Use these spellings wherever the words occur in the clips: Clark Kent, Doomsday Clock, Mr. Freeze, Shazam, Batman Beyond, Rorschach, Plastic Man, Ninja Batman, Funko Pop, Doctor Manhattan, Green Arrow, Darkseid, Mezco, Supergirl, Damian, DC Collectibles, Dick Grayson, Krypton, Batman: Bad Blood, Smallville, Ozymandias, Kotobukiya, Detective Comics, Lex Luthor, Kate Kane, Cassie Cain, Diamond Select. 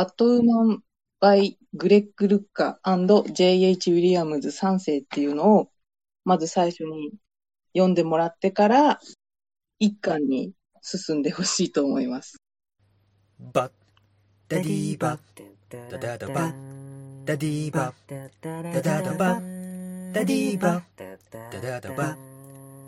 バットウーマンバイグレッグ・ルッカー &J.H. ウィリアムズ3世っていうのをまず最初に読んでもらってから一巻に進んでほしいと思います。バッダディーバッダダダバッダディーバッダダダバッダディーバッダダダバッ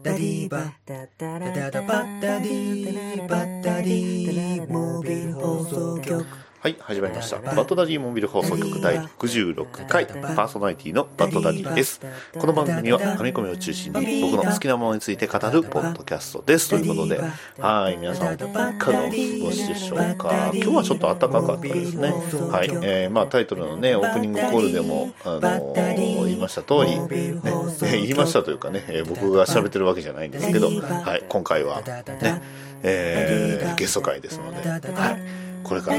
ダディーバッダダダバッダディーバッダディーモービル放送局。はい、始まりました。バッドダディモービル放送局第66回、パーソナリティのバッドダディです。この番組は編み込みを中心に僕の好きなものについて語るポッドキャストです。ということで、はい、皆さんいかがお過ごしでしょうか。今日はちょっと暖かかったですね。はい、まあタイトルのね、オープニングコールでも言いました通り、ね、言いましたというかね、僕が喋ってるわけじゃないんですけど、はい、今回はね、ゲスト会ですので、はい。これから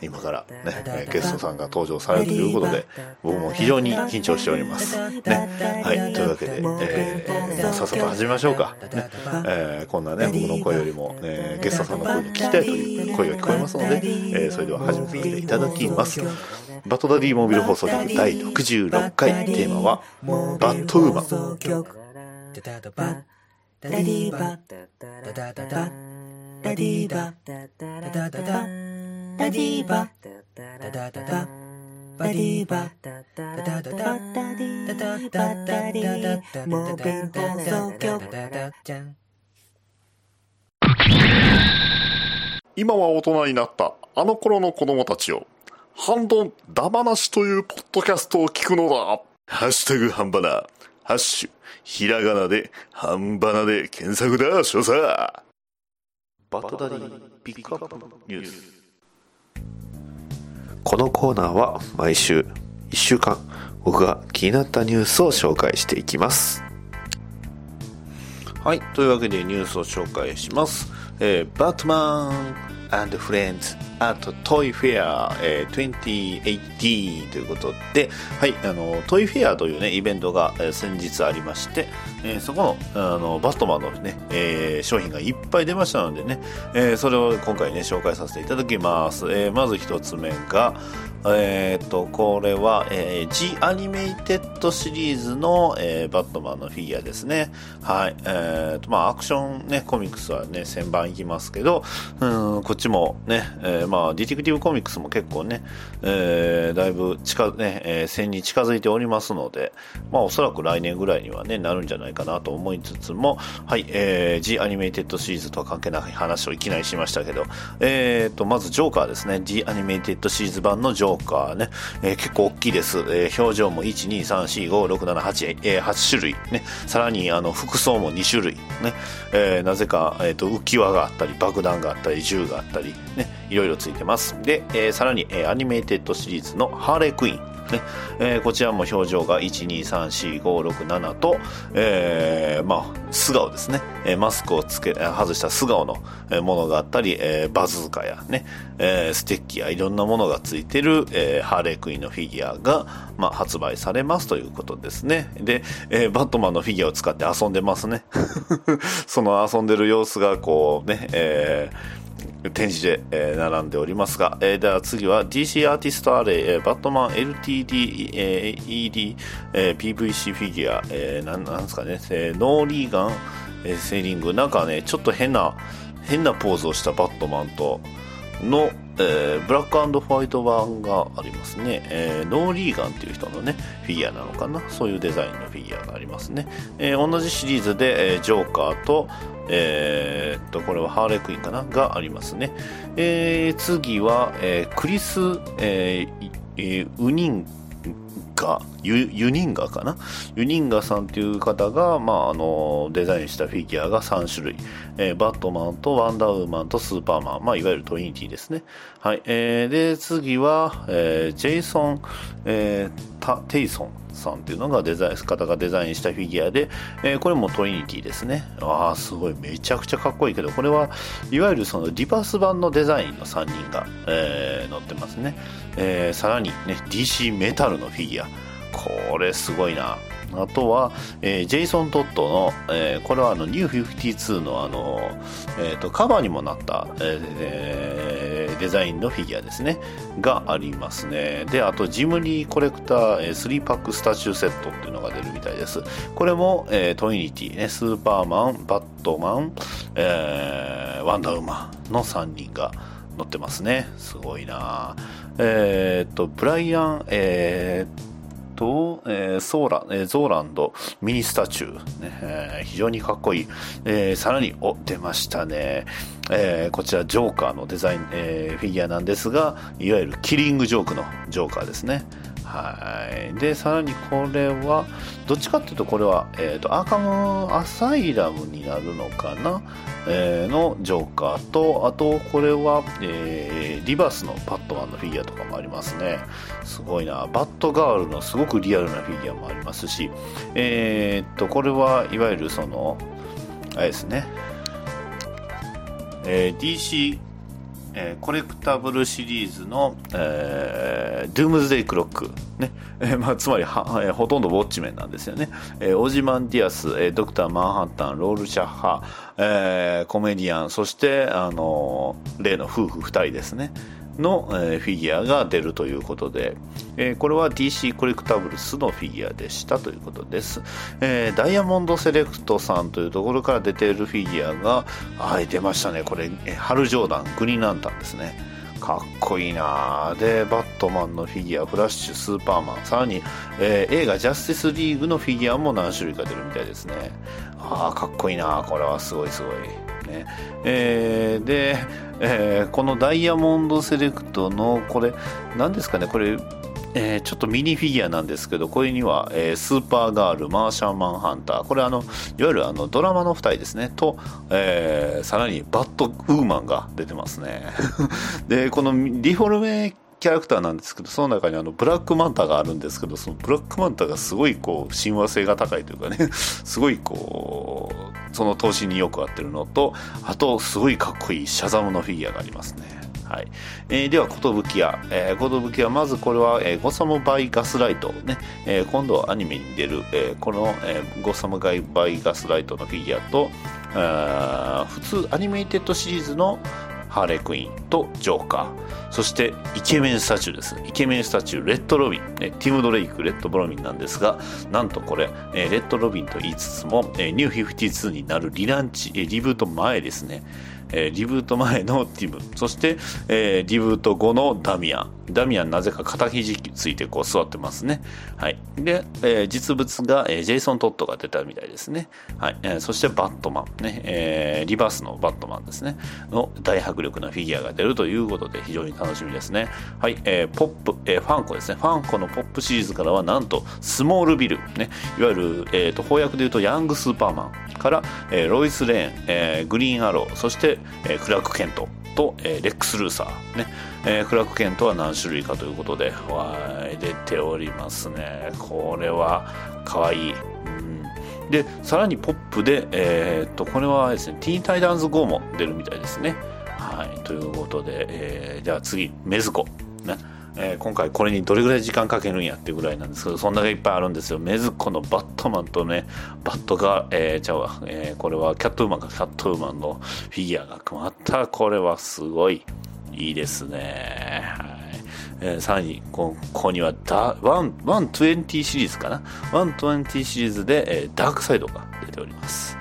今からねゲストさんが登場されるということで僕も非常に緊張しておりますね。はい、というわけで、もうさっさと始めましょうかね。こんなね僕の声よりも、ゲストさんの声を聞きたいという声が聞こえますので、それでは始めさせていただきます。バッドダディモービル放送局第66回テーマはバッドウーマン。ダディーバダダダダバディーバダダダダダディーバダディーモービル放送局。今は大人になったあの頃の子供たちよ、ハンドンダバナシというポッドキャストを聞くのだ。ハッシュタグハンバナ、ハッシュひらがなでハンバナで検索だ。少佐バッドダディピックアップニュース。このコーナーは毎週1週間僕が気になったニュースを紹介していきます。はい、というわけでニュースを紹介します。バットマン&フレンズアートトイフェア、2018ということで、はい、トイフェアという、ね、イベントが、先日ありまして、そこの、バットマンの、ね商品がいっぱい出ましたのでね、それを今回、ね、紹介させていただきます。まず一つ目が、これは、G アニメイテッドシリーズの、バットマンのフィギュアですね。はい、まあアクション、ね、コミックスは、ね、1000番いきますけど、こっちもね、まあ、ディテクティブコミックスも結構ね、だいぶ1000に近づいておりますので、まあ、おそらく来年ぐらいには、ね、なるんじゃないかなと思いつつも、はい、G アニメイテッドシリーズとは関係ない話をいきなりしましたけど、まずジョーカーですね。 G アニメイテッドシリーズ版のジョーカーね、結構大きいです、表情も 1,2,3,4,5,6,7,8、8種類、ね、さらに服装も2種類、ねなぜか、浮き輪があったり爆弾があったり銃があったり、ね、いろいろついてます。で、さらに、アニメーテッドシリーズのハーレークイーン、ねこちらも表情が 1,2,3,4,5,6,7 と、まあ、素顔ですね、マスクを外した素顔のものがあったり、バズーカや、ねステッキやいろんなものがついてる、ハーレークイーンのフィギュアが、まあ、発売されますということですね。で、バットマンのフィギュアを使って遊んでますねその遊んでる様子がこうね、展示で、並んでおりますが、では次は DC アーティストアレイ、バットマン LTD、ED、PVC フィギュア、なんですかね、ノーリーガン、セーリング、なんかねちょっと変なポーズをしたバットマンとの、ブラック&ホワイト版がありますね。ノーリーガンっていう人のねフィギュアなのかな、そういうデザインのフィギュアがありますね。同じシリーズで、ジョーカーとこれはハーレークイーンかながありますね。次は、クリス、ウニンガユニンガかな、ユニンガさんという方が、まあ、デザインしたフィギュアが3種類、バットマンとワンダーウーマンとスーパーマン、まあ、いわゆるトリニティですね。はい、で次は、ジェイソン、テイソンさんというのが方がデザインしたフィギュアで、これもトリニティですね。ああすごいめちゃくちゃかっこいいけど、これはいわゆるそのリバース版のデザインの3人が、載ってますね。さらに、ね、DC メタルのフィギュア、これすごいな。あとは、ジェイソン・トッドの、これはNew 52 のカバーにもなった、デザインのフィギュアですねがありますね。であとジムニーコレクター3パックスタチューセットっていうのが出るみたいです。これも、トリニティ、ね、スーパーマン、バットマン、ワンダーウーマンの3人が載ってますね。すごいな。ブライアン、ゾーランドミニスタチュー、ね非常にかっこいい、さらに出ましたね、こちらジョーカーのデザイン、フィギュアなんですがいわゆるキリングジョークのジョーカーですね。はいでさらにこれはどっちかっていうとこれは、アーカムアサイラムになるのかな、のジョーカーとあとこれは、リバースのバットマンのフィギュアとかもありますね。すごいな。バットガールのすごくリアルなフィギュアもありますし、これはいわゆるそのあれですね、DCコレクタブルシリーズの、ドゥームズデイクロック、ねつまりほとんどウォッチメンなんですよね、オジマンディアス、ドクターマンハッタン、ロールシャッハ、コメディアンそして、例の夫婦2人ですねの、フィギュアが出るということで、これは DC コレクタブルスのフィギュアでしたということです、ダイヤモンドセレクトさんというところから出ているフィギュアが、はい、出ましたね。これハル・ジョーダン、グリーンランタンですね。かっこいいな。でバットマンのフィギュア、フラッシュ、スーパーマンさらに、映画ジャスティスリーグのフィギュアも何種類か出るみたいですね。かっこいいな。これはすごいすごい、ねでこのダイヤモンドセレクトのこれ何ですかね。これ、ちょっとミニフィギュアなんですけどこれには、スーパーガール、マーシャンマンハンター、これいわゆるドラマの2人ですねと、さらにバットウーマンが出てますねでこのリフォルメキャラクターなんですけどその中にブラックマンタがあるんですけどそのブラックマンタがすごいこう親和性が高いというかねすごいこうその投資によく合ってるのとあとすごいかっこいいシャザムのフィギュアがありますね。はいでは寿屋、寿屋まずこれは、ゴサムバイガスライト、ね今度はアニメに出る、この、ゴサムバイガスライトのフィギュアと普通アニメイテッドシリーズのハーレークイーンとジョーカーそしてイケメンスタチューです。イケメンスタチューレッドロビン、ティム・ドレイクレッドロビンなんですがなんとこれ、レッドロビンと言いつつも、ニュー52になるリブート前ですね、リブート前のティムそして、リブート後のダミアンなぜか肩肘ついてこう座ってますね。はいで、実物が、ジェイソン・トッドが出たみたいですね。はい、そしてバットマンね、リバースのバットマンですねの大迫力なフィギュアが出るということで非常に楽しみですね。はい、ポップ、ファンコですね。ファンコのポップシリーズからはなんとスモールビル、ね、いわゆる、翻訳でいうとヤング・スーパーマンから、ロイス・レーン、グリーン・アローそしてクラーク・ケントと、レックス・ルーサー、ねクラーク・ケントは何種類かということで出ておりますね。これはかわいい、うん、でさらにポップで、これはですねティーン・タイタンズ号も出るみたいですね。はいということで、では次メズコ、ね今回これにどれぐらい時間かけるんやっていうぐらいなんですけどそんだけいっぱいあるんですよ。メズコのバットマンとねバットが、これはキャットウーマンかキャットウーマンのフィギュアがまたこれはすごいいいですね。はい、さらにここには120シリーズかな120シリーズで、ダークサイドが出ております。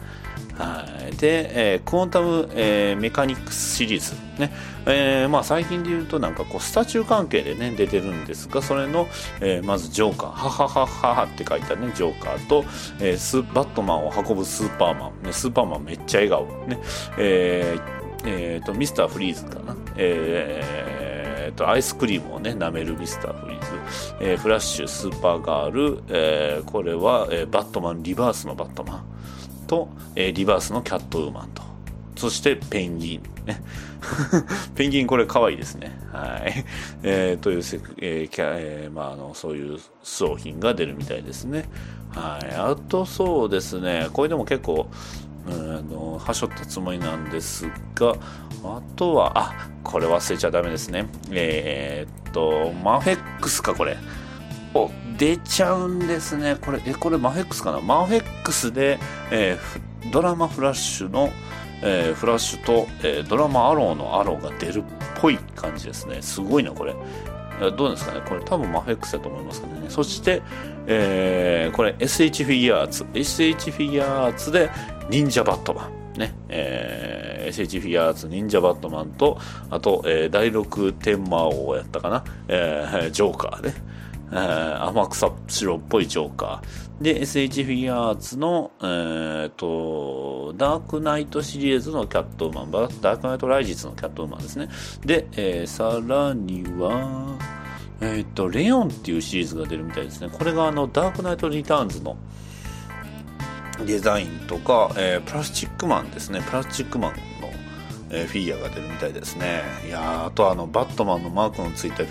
はいで、クォンタム、メカニックスシリーズ、ね最近で言うとなんかこうスタチュー関係で、ね、出てるんですがそれの、まずジョーカーハハハハって書いた、ね、ジョーカーと、バットマンを運ぶスーパーマン、ね、スーパーマンめっちゃ笑顔、ねミスターフリーズかな、アイスクリームをね舐めるミスターフリーズ、フラッシュスーパーガール、これは、バットマンリバースのバットマンとリバースのキャットウーマンとそしてペンギン、ね、ペンギンこれ可愛いですね。はい、というそういう商品が出るみたいですね。はいあとそうですねこれでも結構はしょったつもりなんですがあとはこれ忘れちゃダメですね。マフェックスかこれ出ちゃうんですね。これマフェックスかな。マフェックスで、ドラマフラッシュの、フラッシュと、ドラマアローのアローが出るっぽい感じですね。すごいなこれ。どうですかね、これ多分マフェックスだと思いますけどね。そして、これ SH フィギュアーツで忍者バットマンね、SH フィギュアーツ忍者バットマンとあと、第6天魔王やったかな、ジョーカーね、天草白っぽいジョーカーで SH フィギュアーツの、ダークナイトシリーズのキャットウーマン、ダークナイトライジズのキャットウーマンですね。で、さらには、レオンっていうシリーズが出るみたいですね。これがダークナイトリターンズのデザインとか、プラスチックマンですね。プラスチックマンの、フィギュアが出るみたいですね。いやー、あとバットマンのマークのついた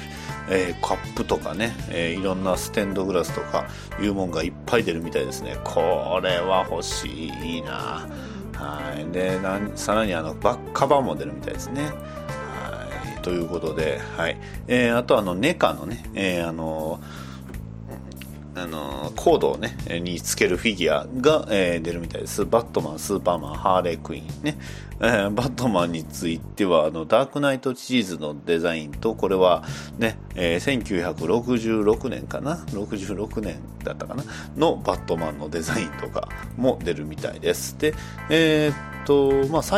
カップとかね、いろんなステンドグラスとかいうもんがいっぱい出るみたいですね。これは欲しいな。はい。で、さらにバッカバンも出るみたいですね。はい。ということで、はい。あとネカのね、コードをねにつけるフィギュアが、出るみたいです。バットマン、スーパーマン、ハーレークイーンね、バットマンについてはダークナイトシリーズのデザインとこれはね、1966年かな、66年だったかなのバットマンのデザインとかも出るみたいです。で、再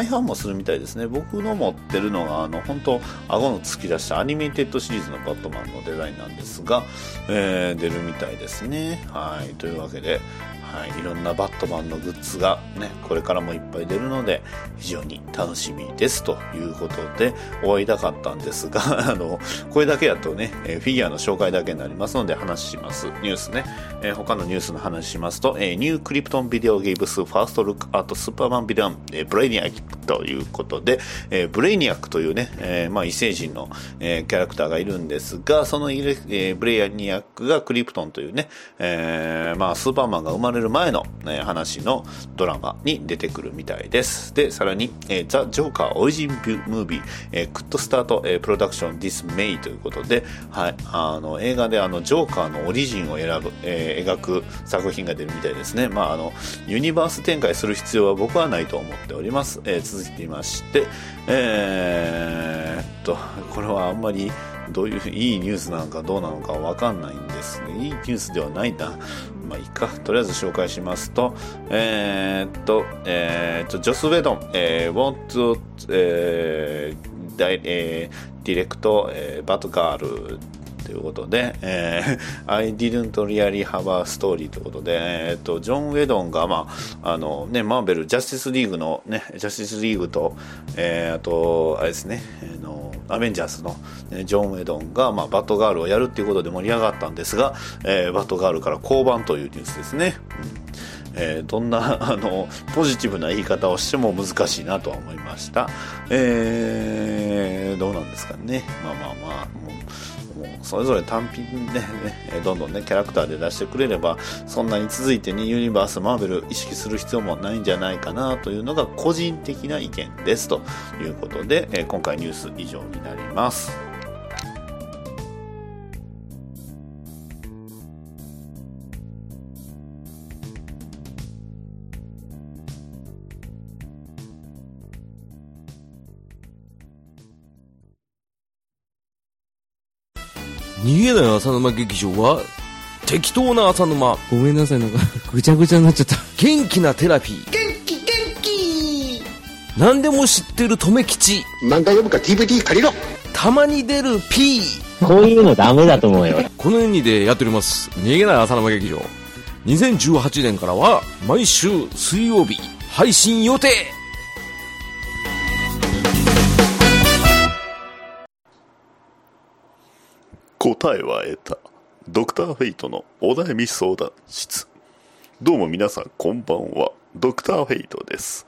販もするみたいですね。僕の持ってるのが本当顎の突き出したアニメテッドシリーズのバットマンのデザインなんですが、出るみたいですね。はい、というわけで、はい、いろんなバットマンのグッズがねこれからもいっぱい出るので非常に楽しみですということで終わりたかったんですがこれだけだとねフィギュアの紹介だけになりますので話します。ニュースね、他のニュースの話しますと、ニュークリプトンビデオゲイブスファーストルックアートスーパーマンビデオブレイニアックということで、ブレイニアックというね、異星人の、キャラクターがいるんですが、その、ブレイニアックがクリプトンというね、スーパーマンが生まれる前の、話のドラマに出てくるみたいです。で、さらに、ザ・ジョーカーオリジンムービー、クッドスタートプロダクションディスメイということで、はい、映画でジョーカーのオリジンを描く作品が出るみたいですね。ユニバース展開する必要は僕はないと思っております。続きまして、これはあんまりどういういいニュースなのかどうなのかわかんないんですね。いいニュースではないな。まあいいか。とりあえず紹介しますと、ジョス・ウェドン、Want to、Direct、Bad Girlということで、I didn't really have a story ということで、ジョン・ウェドンが、マーベル、ジャスティスリーグのね、ジャスティスリーグと、あと、あれですね、アベンジャーズの、ね、ジョン・ウェドンが、バットガールをやるっていうことで盛り上がったんですが、バットガールから降板というニュースですね。どんなポジティブな言い方をしても難しいなとは思いました。どうなんですかね。もうそれぞれ単品で、どんどんねキャラクターで出してくれればそんなに続いてねユニバースマーベル意識する必要もないんじゃないかなというのが個人的な意見ですということで、今回ニュース以上になります。逃げない浅沼劇場は適当な浅沼。ごめんなさい、なんかぐちゃぐちゃになっちゃった。元気なテラピー、元気何でも知ってる留吉、漫画読むか DVD 借りろ、たまに出る P、 こういうのダメだと思うよこの演技でやっております逃げない浅沼劇場、2018年からは毎週水曜日配信予定。答えは得た。ドクターフェイトのお悩み相談室。どうも皆さんこんばんは。ドクターフェイトです。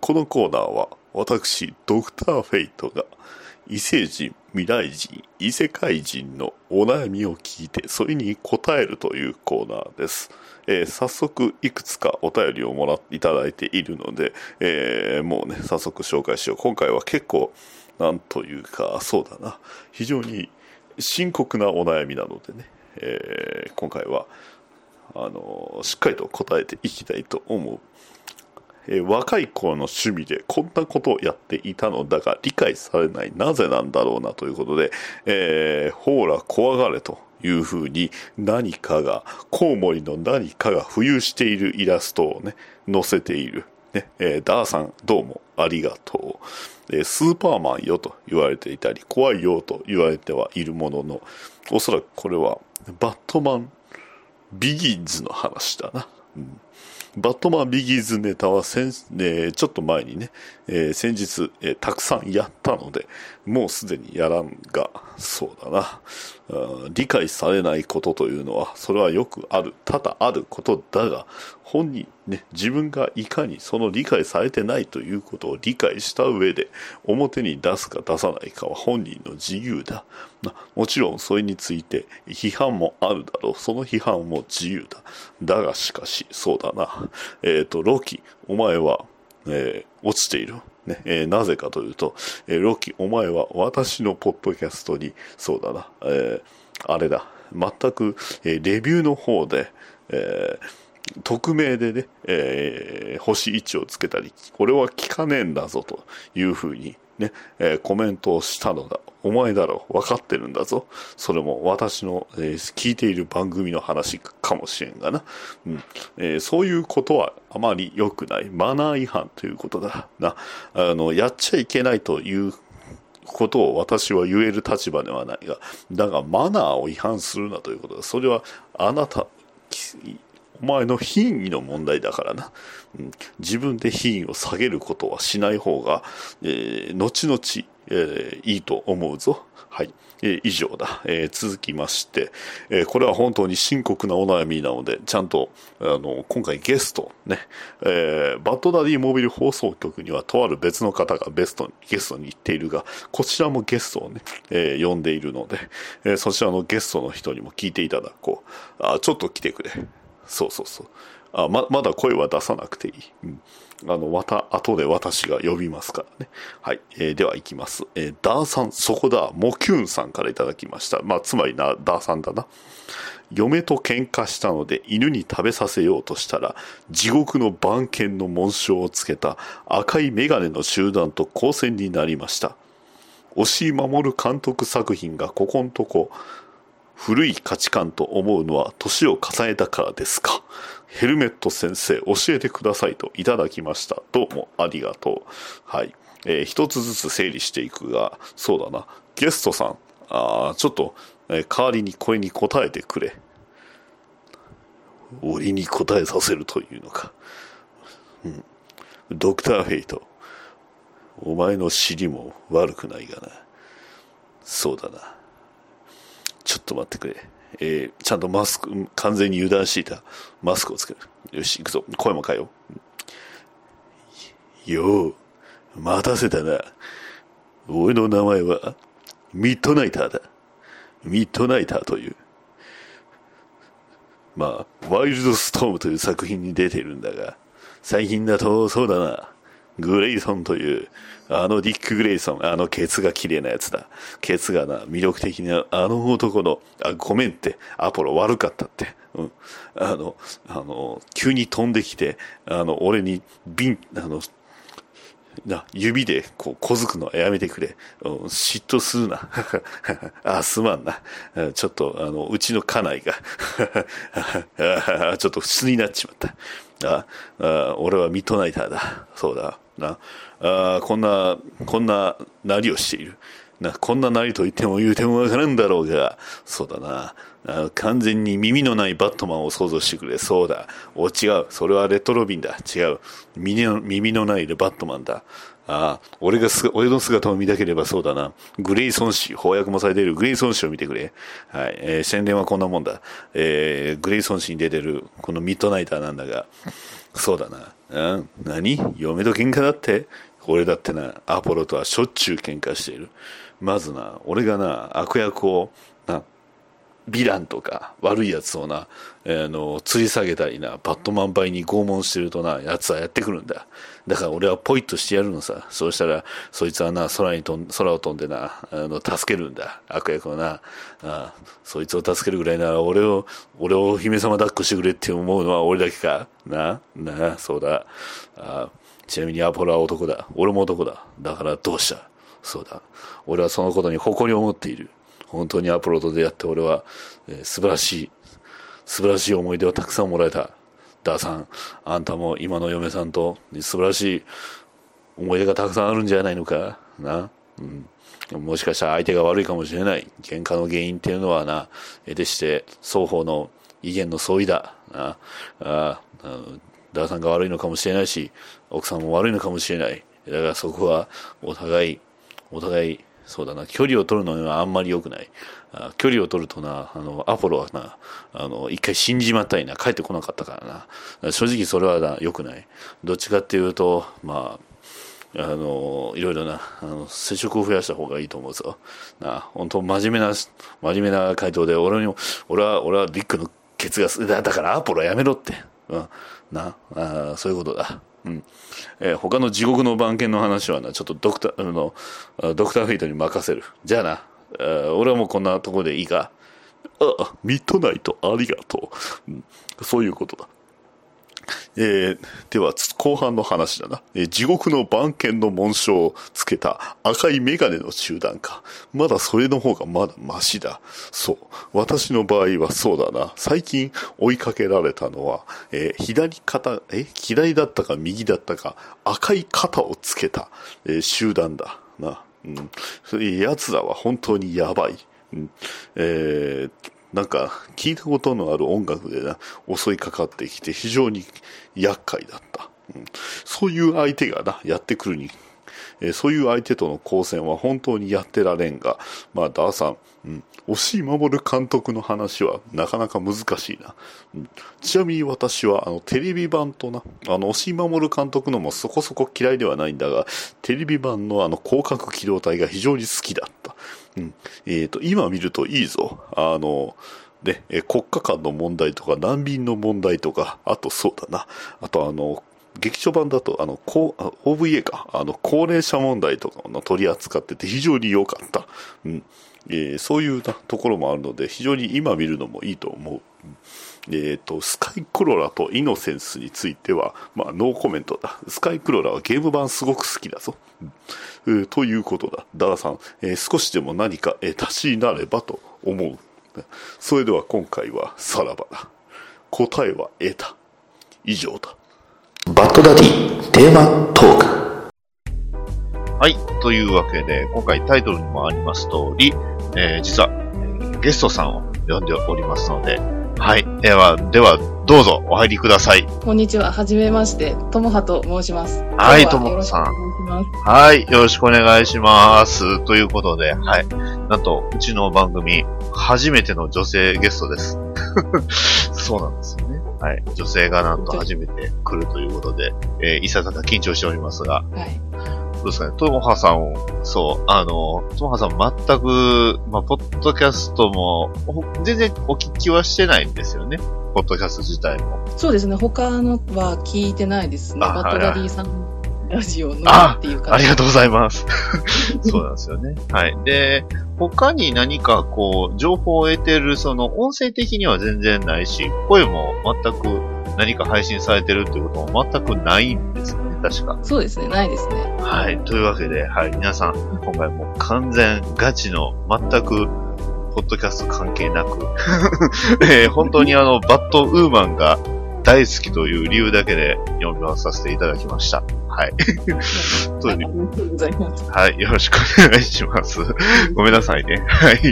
このコーナーは私ドクターフェイトが異星人、未来人、異世界人のお悩みを聞いてそれに答えるというコーナーです。早速いくつかお便りをもらっていただいているので、もうね早速紹介しよう。今回は結構なんというかそうだな非常に深刻なお悩みなのでね、今回はしっかりと答えていきたいと思う。若い頃の趣味でこんなことをやっていたのだが理解されない、なぜなんだろうなということで、ほら怖がれというふうに何かが、コウモリの何かが浮遊しているイラストをね載せている、ねダーさんどうもありがとう、スーパーマンよと言われていたり怖いよと言われてはいるものの、おそらくこれはバットマンビギンズの話だな、うん、バットマンビギンズネタはちょっと前にね、先日、たくさんやったのでもうすでにやらんがそうだな、理解されないことというのはそれはよくある、多々あることだが、本人ね、自分がいかにその理解されてないということを理解した上で表に出すか出さないかは本人の自由だ、もちろんそれについて批判もあるだろう、その批判も自由だ、だがしかしそうだな、ロキお前は、落ちているね、なぜかというと、ロキお前は私のポッドキャストにそうだな、あれだ全く、レビューの方で、匿名でね、星1をつけたり、これは聞かねえんだぞというふうにね、コメントをしたのだ。お前だろ、分かってるんだぞ。それも私の、聞いている番組の話かもしれんがな、うんそういうことはあまり良くない。マナー違反ということだな。やっちゃいけないということを私は言える立場ではないが、だがマナーを違反するなということだ。それはあなた、お前の品位の問題だからな、うん、自分で品位を下げることはしない方が、後々、いいと思うぞ。はい、以上だ、続きまして、これは本当に深刻なお悩みなのでちゃんと今回ゲストね、バッドダディモビル放送局にはとある別の方がゲストに行っているが、こちらもゲストをね、呼んでいるので、そちらのゲストの人にも聞いていただこう。ちょっと来てくれ、そうそうそう。まだ声は出さなくていい。うん、後で私が呼びますからね。はい。では行きます。ダーさん、そこだ、モキューンさんからいただきました。つまりダーさんだな。嫁と喧嘩したので犬に食べさせようとしたら、地獄の番犬の紋章をつけた赤いメガネの集団と交戦になりました。押井守監督作品がここんとこ、古い価値観と思うのは年を重ねたからですか。ヘルメット先生教えてくださいといただきました。どうもありがとう。はい、一つずつ整理していくが、そうだな、ゲストさんちょっと、代わりにこれに答えてくれ。俺に答えさせるというのか、うん、ドクターフェイト、お前の尻も悪くないがな。そうだな、ちょっと待ってくれ、ちゃんとマスク、完全に油断していたマスクをつける。よし行くぞ、声も変えよう。よう待たせたな。俺の名前はミッドナイターだ。ミッドナイターという、ワイルドストームという作品に出ているんだが、最近だとそうだな、グレイソンという、ディック・グレイソン、ケツが綺麗なやつだ。ケツがな、魅力的な、男の、ごめんって、アポロ悪かったって。うん。急に飛んできて、俺に、指で、小づくのやめてくれ。うん、嫉妬するな。すまんな。ちょっと、うちの家内が、ちょっと普通になっちまった。俺はミッドナイターだ。そうだ。こんななりをしているな。こんななりと言っても言うてもわからんだろうが、そうだな、完全に耳のないバットマンを想像してくれ。そうだ、違う、それはレッドロビンだ。違う、耳のないバットマンだ。俺の姿を見たければ、そうだな、グレイソン氏、翻訳もされているグレイソン氏を見てくれ。はい、宣伝はこんなもんだ。グレイソン氏に出てるこのミッドナイターなんだが、そうだな、何、嫁と喧嘩だって。俺だってな、アポロとはしょっちゅう喧嘩している。まずな、俺がな、悪役をな、ヴィランとか悪いやつをな、吊り下げたりな、バットマン倍に拷問してるとな、やつはやってくるんだ。だから俺はポイッとしてやるのさ。そうしたらそいつはな、空を飛んでな、助けるんだ、悪役をな。ああ、そいつを助けるぐらいなら俺をお姫様抱っこしてくれって思うのは俺だけかな。なあ、そうだ。ああ、ちなみにアポロは男だ。俺も男だ。だからどうした。そうだ、俺はそのことに誇りを持っている。本当にアポロと出会って俺は、素晴らしい思い出をたくさんもらえた。ダーさん、あんたも今の嫁さんと素晴らしい思い出がたくさんあるんじゃないのかな。うん、もしかしたら相手が悪いかもしれない。喧嘩の原因っていうのはな、得てして双方の意見の相違だ。ダーさんが悪いのかもしれないし、奥さんも悪いのかもしれない。だからそこはお互いそうだな、距離を取るのはあんまり良くない。距離を取るとな、アポロはな、一回死んじまったりな、帰ってこなかったからな。だから正直それはな、良くない。どっちかっていうと、まあ、いろいろな、接触を増やした方がいいと思うぞ。本当真面目な回答で、俺はビッグのケツがだからアポロやめろって。うん、そういうことだ。うん、他の地獄の番犬の話はな、ちょっとドクターフェイトに任せる。じゃあな、俺はもうこんなところでいいか。あ、ミッドナイトありがとう。うん、そういうことだ。では後半の話だな。地獄の番犬の紋章をつけた赤いメガネの集団か。まだそれの方がまだマシだ。そう、私の場合はそうだな。最近追いかけられたのは、左だったか右だったか赤い肩をつけた、集団だな。うん、やつらは本当にやばい。なんか聞いたことのある音楽でな、襲いかかってきて非常に厄介だった。うん、そういう相手がな、やってくるに、そういう相手との交戦は本当にやってられんが、まあダーさん、うん、押井守監督の話はなかなか難しいな。うん、ちなみに私はテレビ版とな、押井守監督のもそこそこ嫌いではないんだが、テレビ版の広角機動隊が非常に好きだった。今見るといいぞ。ね、国家間の問題とか難民の問題とか、あとそうだな、あと劇場版だとOVA か、高齢者問題とかの取り扱ってて非常に良かった。うん、そういうなところもあるので非常に今見るのもいいと思う。スカイクロラとイノセンスについては、まあ、ノーコメントだ。スカイクロラはゲーム版すごく好きだぞ。ということだ。ダラさん、少しでも何か、足しになればと思う。それでは今回はさらばだ。答えは得た。以上だ。バッドダディテーマトーク。はい、というわけで今回タイトルにもあります通り、実は、ゲストさんを呼んでおりますので、はい、ではどうぞお入りください。こんにちは、はじめまして、ともはと申します。はい、ともはさん。はい、よろしくお願いします。ということで、はい、なんとうちの番組初めての女性ゲストです。そうなんですよね。はい、女性がなんと初めて来るということで、いささか緊張しておりますが、はい、どうですかね、ともはさんを、そう、ともはさん全く、まあ、ポッドキャストも、全然お聞きはしてないんですよね。ポッドキャスト自体も。そうですね、他のは聞いてないですね。バッドダディさんラジオのっていうか。ありがとうございます。そうなんですよね。はい。で、他に何かこう、情報を得てる、その、音声的には全然ないし、声も全く何か配信されてるっていうことも全くないんですね、確か。そうですね、ないですね。はい。というわけで、はい。皆さん、今回も完全ガチの、全く、ポッドキャスト関係なく、本当にバッドウーマンが、大好きという理由だけで読み直させていただきました。はい。というわけでございます。はい、よろしくお願いします。ごめんなさいね。はい。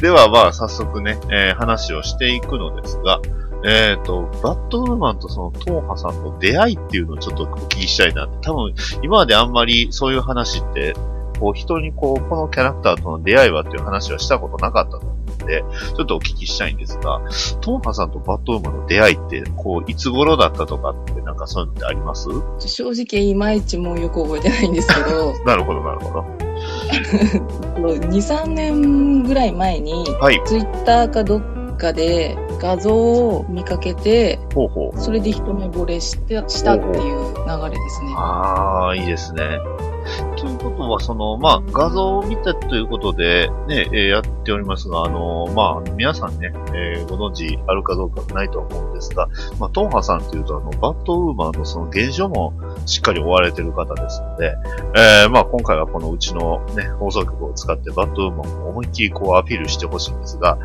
ではまあ早速ね、話をしていくのですが、バッドウーマンとそのトモハさんの出会いっていうのをちょっとお聞きしたいなって。多分今まであんまりそういう話ってこう人にこうこのキャラクターとの出会いはっていう話はしたことなかったと。でちょっとお聞きしたいんですが、トンハさんとバッドウーマンの出会いってこういつ頃だったとかってなんかそういうのってあります？正直いまいちもうよく覚えてないんですけど。なるほどなるほど。2、3年ぐらい前に、はい、ツイッターかどっかで画像を見かけて、ほうほう、それで一目惚れしたっていう流れですね。ああ、いいですね。ということは、その、まあ、画像を見たということで、ね、やっておりますが、まあ、皆さんね、ご存知あるかどうかないとは思うんですが、まあ、トンハさんというと、バッドウーマンのその現象もしっかり追われている方ですので、まあ、今回はこのうちのね、放送局を使ってバッドウーマンを思いっきりこうアピールしてほしいんですが、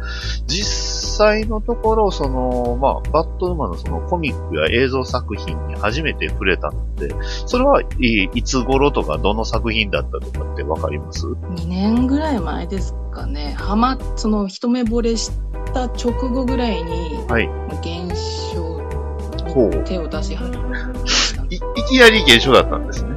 実際のところ、その、まあ、バッドウーマンのそのコミックや映像作品に初めて触れたので、それはいつ頃とか、どの作品だったとかってわかります？ 2 年ぐらい前ですかね。その一目惚れした直後ぐらいに、はい、現象に手を出し始めました。 いきなり現象だったんですね。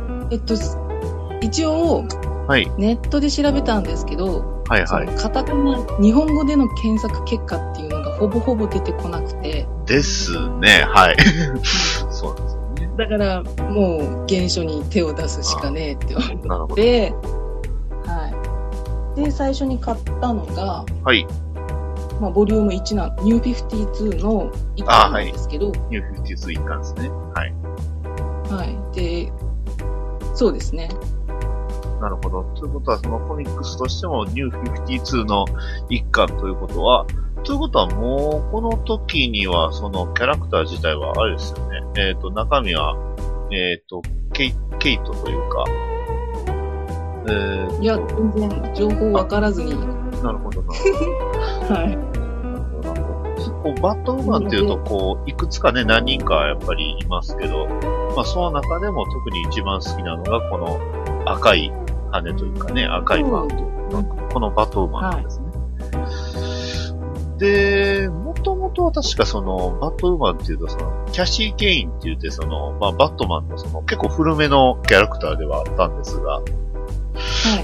一応、はい、ネットで調べたんですけど、はいはい、カタカナ日本語での検索結果っていうのがほぼほぼ出てこなくてですね。はいそうなんです。だからもう現象に手を出すしかねえって思って、はい、で最初に買ったのが、はい、まあ、ボリューム1なニュー52の1巻なんですけど、はい、ニュー52 1巻ですね。はい、はい、でそうですね。なるほど。ということはそのコミックスとしてもニュー52の1巻ということは、ということはもうこの時にはそのキャラクター自体はあれですよね。中身はケイトというか、いや全然情報わからずに。なるほどな。はい。こうバットウーマンっていうとこういくつかね、何人かやっぱりいますけど、まあその中でも特に一番好きなのがこの赤い羽というかね、赤いマント、このバットウーマンですね。はい。で、もともとは確かその、バットウーマンっていうと、その、キャシー・ケインって言って、その、まあ、バットマンのその、結構古めのキャラクターではあったんですが、は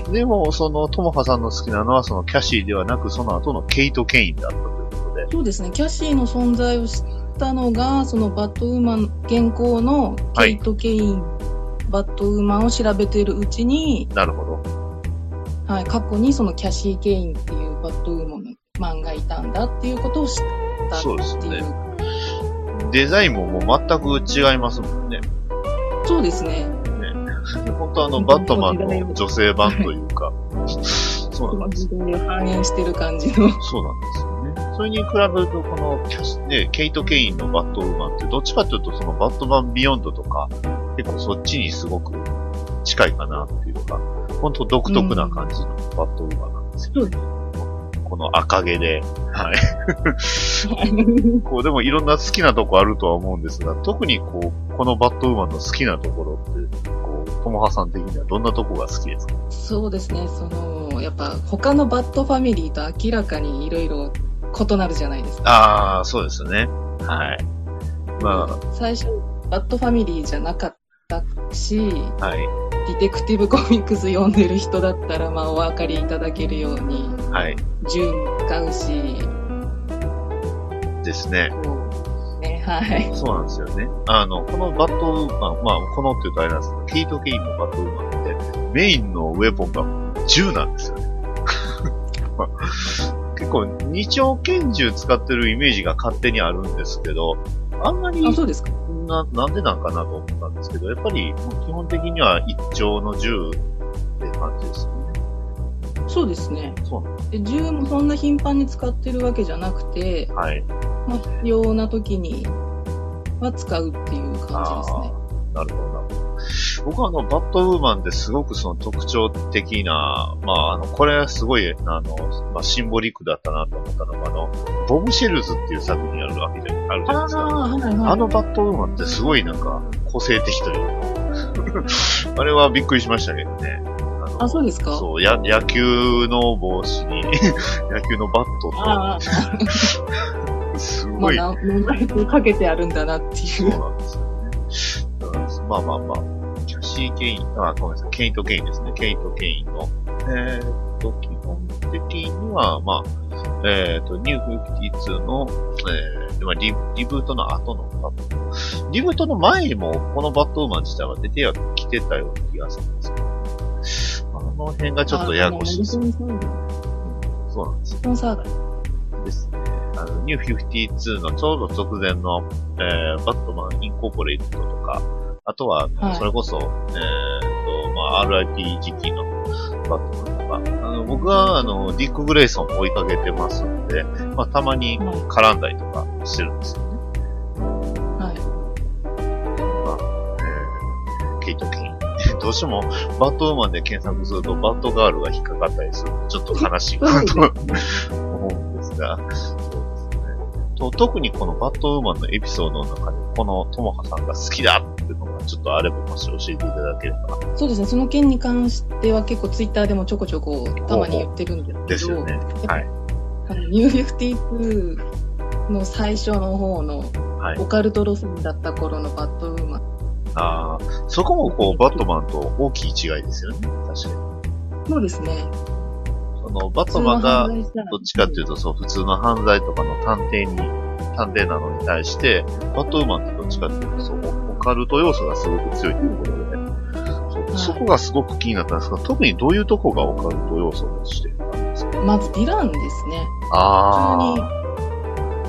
い。でも、その、トモハさんの好きなのは、その、キャシーではなく、その後のケイト・ケインだったということで。そうですね、キャシーの存在を知ったのが、その、バットウーマン、現行のケイト・ケイン、はい、バットウーマンを調べているうちに、なるほど。はい、過去にその、キャシー・ケインっていうバットウーマンの、マンがいたんだっていうことを知ったっていう。そうですね。デザインももう全く違いますもんね。そうですね。本当バットマンの女性版というか、そうなんです。反映してる感じの。そうなんですよね。それに比べるとこのケイト・ケインのバットウーマンってどっちかというとそのバットマンビヨンドとか結構そっちにすごく近いかなっていうか、本当独特な感じのバットウーマンなんですよね。うん、この赤毛で、はい。こうでもいろんな好きなとこあるとは思うんですが、特にこうこのバットウーマンの好きなところって、こうトモハさん的にはどんなとこが好きですか？そうですね。そのやっぱ他のバットファミリーと明らかにいろいろ異なるじゃないですか。ああ、そうですね。はい。まあ最初バットファミリーじゃなかったし、はい。ディテクティブコミックス読んでる人だったらまあお分かりいただけるように。はい。銃も使うし。ですね。ね、はい。そうなんですよね。このバットウーマン、まあ、このっていうとあれなんですけど、ケイト・ケインのバットウーマンって、メインのウェポンが銃なんですよね。結構、二丁拳銃使ってるイメージが勝手にあるんですけど、あんまり、そうですか。なんでなんかなと思ったんですけど、やっぱり、基本的には一丁の銃って感じですよね。そうですね。で銃もそんな頻繁に使ってるわけじゃなくて、はい、まあ、必要な時には使うっていう感じですね。なるほどな。僕はバットウーマンですごくその特徴的な、まあ、これはすごい、まあ、シンボリックだったなと思ったのが、ボブシェルズっていう作品があるわけじゃないですか。はいはい、バットウーマンってすごいなんか個性的というか、あれはびっくりしましたけどね。あ、そうですか。そう、野球の帽子に、野球のバットと、すごい。まあ、名前をかけてあるんだなっていう。そうなんですよね。だからまあまあまあ、キャシー・ケイン、あ、ごめんなさい、ケイト・ケインですね。ケイト・ケインの、基本的には、まあ、ニュー52の、リブートの後のバット。リブートの前にも、このバットウーマン自体は出てきてたような気がするんですけど。の辺がちょっとややこしいです。そうなんです。スポンサーがですね。New 52のちょうど直前の、バットマンインコーポレートとか、あとは、それこそ、RIP 時期のバットマンとか、僕は、ディック・グレイソンを追いかけてますんで、まあ、たまに絡んだりとかしてるんですよね。はい。まあ、ケイト・ケイン。どうしても、バットウーマンで検索すると、バットガールが引っかかったりすると、ちょっと悲しいかなと思うんですが、特にこのバットウーマンのエピソードの中で、このトモハさんが好きだっていうのがちょっとあれば、もし教えていただければ。そうですね、その件に関しては結構ツイッターでもちょこちょこたまに言ってるんですけど、ですよね。はい。ニュー52の最初の方の、はい、オカルト路線だった頃のバットウーマン。ああ、そこもこう、バットマンと大きい違いですよね、確かに。そうですね。バットマンが、どっちかっていうと、そう、普通の犯罪とかの探偵なのに対して、バットウーマンってどっちかっていうと、そう、オカルト要素がすごく強いということでね、そこがすごく気になったんですが、特にどういうとこがオカルト要素としてなんですか？まず、ヴィランですね。ああ。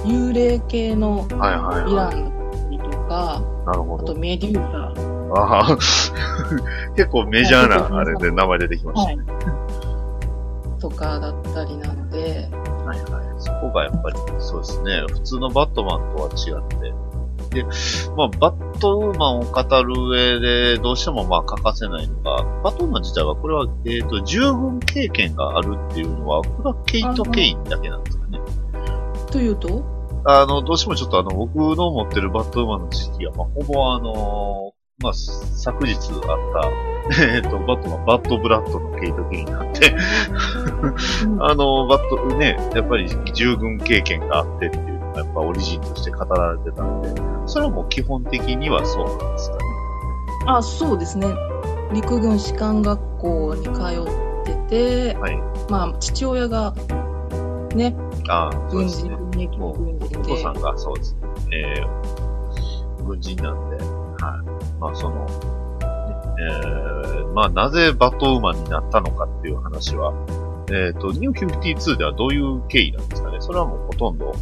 普通に、幽霊系のヴィラン。はいはいはい、なるほど。あとメデューサー。ああ、結構メジャーなあれで名前出てきましたね。はい、とかだったりなので。はいはい。そこがやっぱりそうですね。普通のバットマンとは違って。で、まあバットウーマンを語る上でどうしてもまあ欠かせないのが、バットウーマン自体はこれは従軍経験があるっていうのはこれはケイト・ケインだけなんですかね。というと？どうしてもちょっと僕の持ってるバットウーマンの知識は、まあ、ほぼまあ、昨日あった、バットマン、バッドブラッドのケイト・ケインなんで、やっぱり従軍経験があってっていうのが、やっぱオリジンとして語られてたんで、それはもう基本的にはそうなんですかね。あ、そうですね。陸軍士官学校に通ってて、はい、まあ、父親が、ね。ああ、そうですね。もう、お父さんが、そうですね。軍人なんで、はい。まあ、まあ、なぜバットウーマンになったのかっていう話は、ニュー52ではどういう経緯なんですかね。それはもうほとんど、バ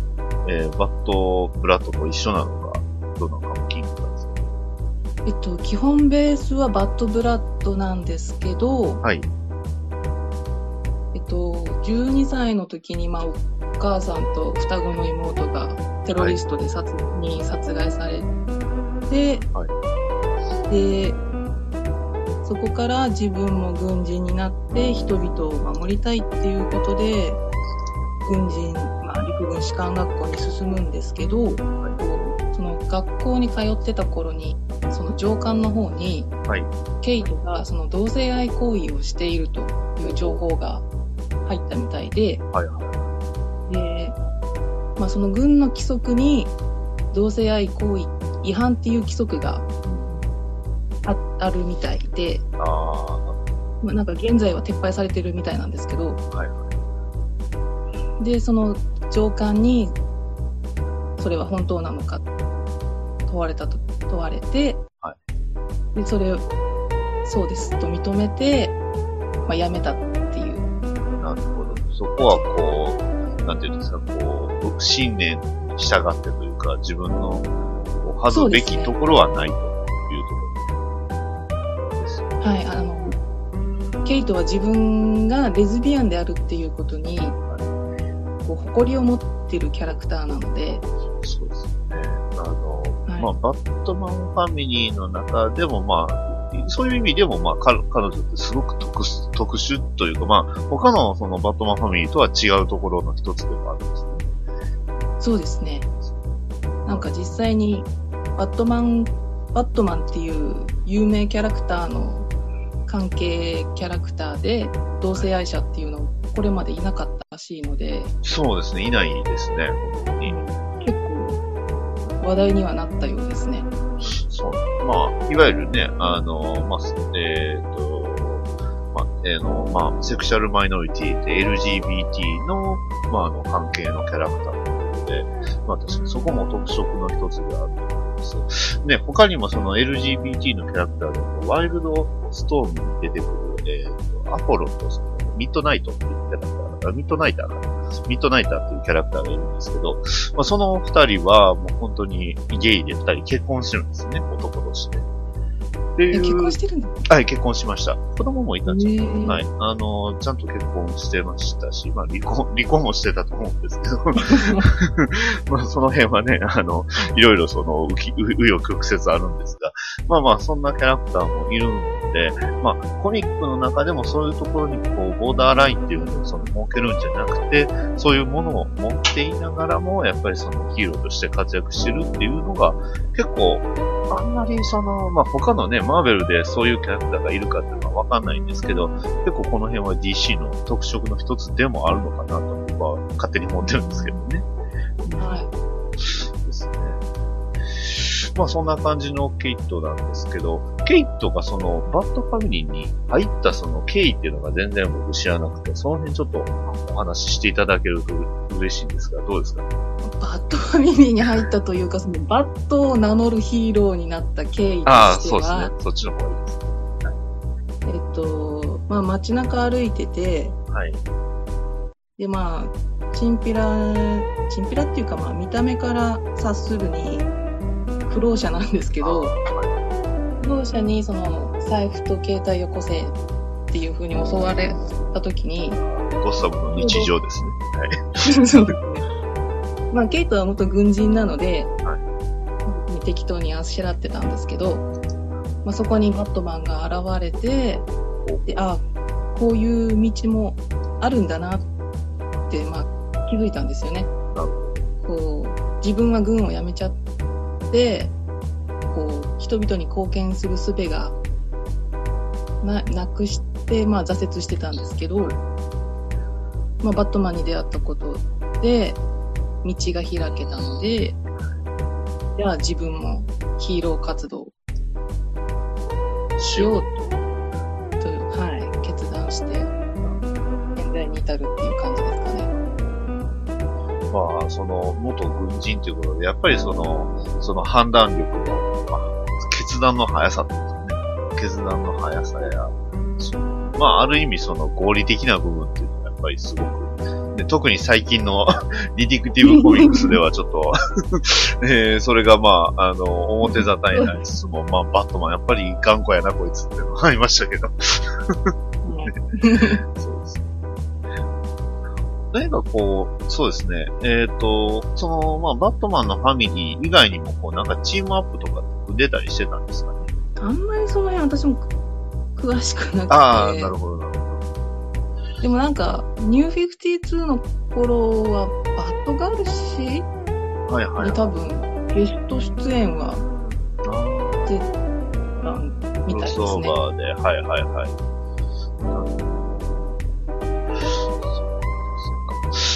ットブラッドと一緒なのか、どうなのかも聞いてたんですか。基本ベースはバットブラッドなんですけど、はい。12歳の時に、まあ、お母さんと双子の妹がテロリストでに殺害されて、はい、でそこから自分も軍人になって人々を守りたいっていうことで軍人、まあ、陸軍士官学校に進むんですけど、はい、その学校に通ってた頃にその上官の方に、はい、ケイトがその同性愛行為をしているという情報が入ったみたいで、はいはい、で、まあ、その軍の規則に同性愛行為違反っていう規則が あるみたいで、まあ、なんか現在は撤廃されてるみたいなんですけど、はいはい、でその上官にそれは本当なのか問われて、はい、でそれをそうですと認めて、まあ、辞めた。なるほど。そこはこう、なんていうんですか、こう、信念に従ってというか、自分の恥ずべきところはないというところですね。はい、ケイトは自分がレズビアンであるっていうことに、こう、誇りを持っているキャラクターなので。そうですね。はい、まあ、バットマンファミリーの中でも、まあ、そういう意味でも、まあ、彼女ってすごく特殊というか、まあ、他のそのバットマンファミリーとは違うところの一つでもあるんですね。そうですね。なんか実際に、バットマンっていう有名キャラクターの関係キャラクターで、同性愛者っていうの、これまでいなかったらしいので。そうですね、いないですね。結構、話題にはなったようですね。そう。まあ、いわゆるね、まあ、まあ、セクシャルマイノリティで LGBT の、まあ、関係のキャラクターということで、まあ、確かにそこも特色の一つであると思います。ね、他にもその LGBT のキャラクターでも、ワイルドストームに出てくる、アポロとそのミッドナイトっていうキャラクターが、ミッドナイターっていうキャラクターがいるんですけど、まあ、その二人はもう本当にゲイで二人結婚してるんですね、男同士で。結婚してるの？はい、結婚しました。子供もいたんじゃん。はい。ちゃんと結婚してましたし、まあ、離婚もしてたと思うんですけど、まあ、その辺はね、いろいろその、紆余曲折あるんですが、まあまあ、そんなキャラクターもいるので、まあ、コミックの中でもそういうところに、こう、ボーダーラインっていうのをその、設けるんじゃなくて、そういうものを持っていながらも、やっぱりその、ヒーローとして活躍してるっていうのが、結構、あんまりその、まあ、他のね、マーベルでそういうキャラクターがいるかっていうのはわかんないんですけど、結構この辺は DC の特色の一つでもあるのかなと僕は勝手に思ってるんですけどね。はい。ですね。まあそんな感じのケイトなんですけど、ケイトがそのバッドファミリーに入ったその経緯っていうのが全然僕知らなくて、その辺ちょっとお話ししていただけると嬉しいんですが、どうですかね。バッドファミリーに入ったというか、そのバッドを名乗るヒーローになった経緯としては、あ、そうですね。そっちの方がいいですね。はい、まあ街中歩いてて、はい。でまあチンピラっていうかまあ見た目から察するに不老者なんですけど、不老者にその財布と携帯よこせっていう風に襲われた時に、ゴッサムの日常ですね。はい。そうですね。まあ、ケイトは元軍人なので、はい、適当にあしらってたんですけど、まあ、そこにバットマンが現れて、で、あ、こういう道もあるんだなって、まあ、気づいたんですよね。こう、自分は軍を辞めちゃって、こう、人々に貢献する術がなくして、まあ、挫折してたんですけど、まあ、バットマンに出会ったことで、道が開けたので、じゃあ自分もヒーロー活動しようと、はい、決断して、現在に至るっていう感じですかね。まあ、その、元軍人ということで、やっぱりその判断力の、まあ、決断の速さってことですね。決断の速さや、まあ、ある意味その合理的な部分っていうのがやっぱりすごく、特に最近のリディクティブコミックスではちょっと、それがまあ、表沙汰になりつつも、まあ、バットマンやっぱり頑固やなこいつっていうのがありましたけど。そうですね。何かこう、そうですね。その、まあ、バットマンのファミリー以外にも、こう、なんかチームアップとか出たりしてたんですかね。あんまりその辺私も詳しくなくて。ああ、なるほどなるほど。でもなんか、New 52の頃は、バッドガルシー、はいはい、に多分、ゲスト出演は、出たみたいですね。クロスオーバーで、はいはいは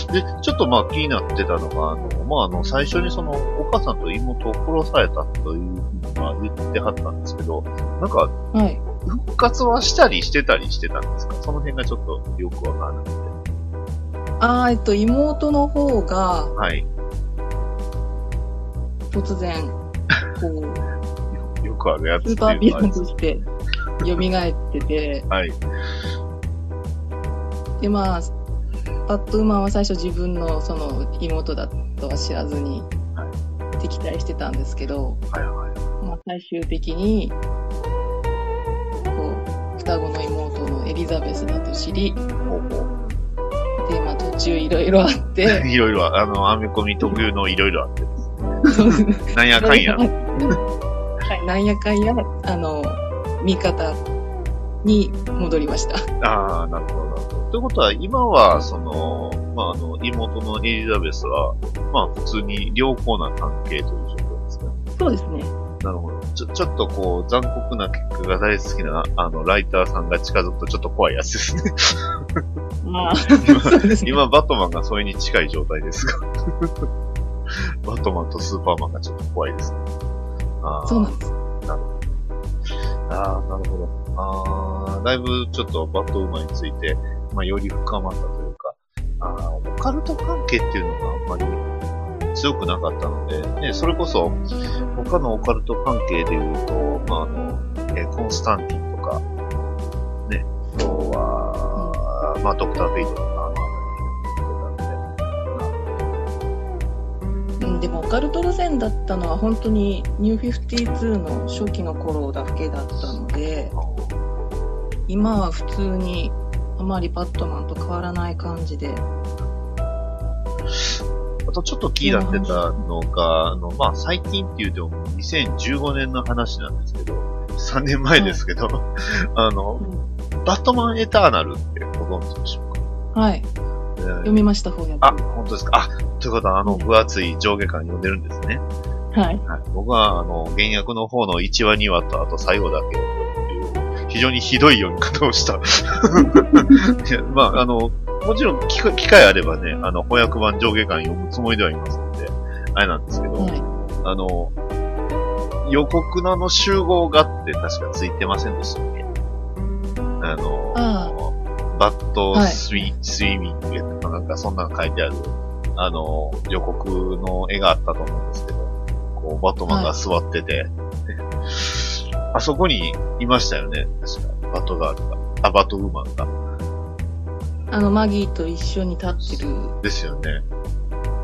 い。で、ちょっとまあ気になってたのが、まあ最初にその、お母さんと妹を殺されたというのは言ってはったんですけど、なんか、はい、復活はしたりしてたりしてたんですか？その辺がちょっとよくわからなくて。妹の方が、はい。突然、こう、よくあるやつ。スーパービランとして、蘇ってて、はい。で、まあ、バットウーマンは最初自分のその妹だとは知らずに、敵対してたんですけど、はいはい。まあ、最終的に、双子の妹のエリザベスだと知り、で、まあ途中いろいろあって、いろいろアメコミ特有のいろいろあって、なんやかんや、はい、なんやかんや味方に戻りました。ああ、なるほど。ということは今はそのまあ妹のエリザベスはまあ普通に良好な関係という状況ですかね。そうですね。なるほど。ちょっとこう、残酷な結果が大好きな、ライターさんが近づくとちょっと怖いやつですね。まあ、今、バットマンがそれに近い状態ですが。バットマンとスーパーマンがちょっと怖いですね。あ、そうなんです。なるほど。ああ、なるほど。ああ、だいぶちょっとバットウーマンについて、まあ、より深まったというか、オカルト関係っていうのがあんまり、強くなかったので、ね、それこそ、他のオカルト関係で言うと、まあ、コンスタンティンとか、ね、今日は、まあドクター・フェイトとかでもオカルト路線だったのは本当にニュー52の初期の頃だけだったので、今は普通にあまりバットマンと変わらない感じで。あとちょっと気になってたのが、まあ、最近って言うても2015年の話なんですけど、3年前ですけど、はい、バットマンエターナルってご存知でしょうか？はい。読みました、翻訳。あ、本当ですか。あ、ということは、分厚い上下巻読んでるんですね。はい。はい、僕は、原訳の方の1話、2話と、あと最後だけを読むという、非常にひどい読み方をした。まあ、もちろん、機会あればね、翻訳版上下巻読むつもりではいますので、あれなんですけど、はい、予告の集合がって確かついてませんでしたっけ？バットスイミングとかなんかそんなの書いてある、予告の絵があったと思うんですけど、こう、バットマンが座ってて、はい、あそこにいましたよね、確か。バットガールが。あ、バットウーマンが。マギーと一緒に立ってる。ですよね。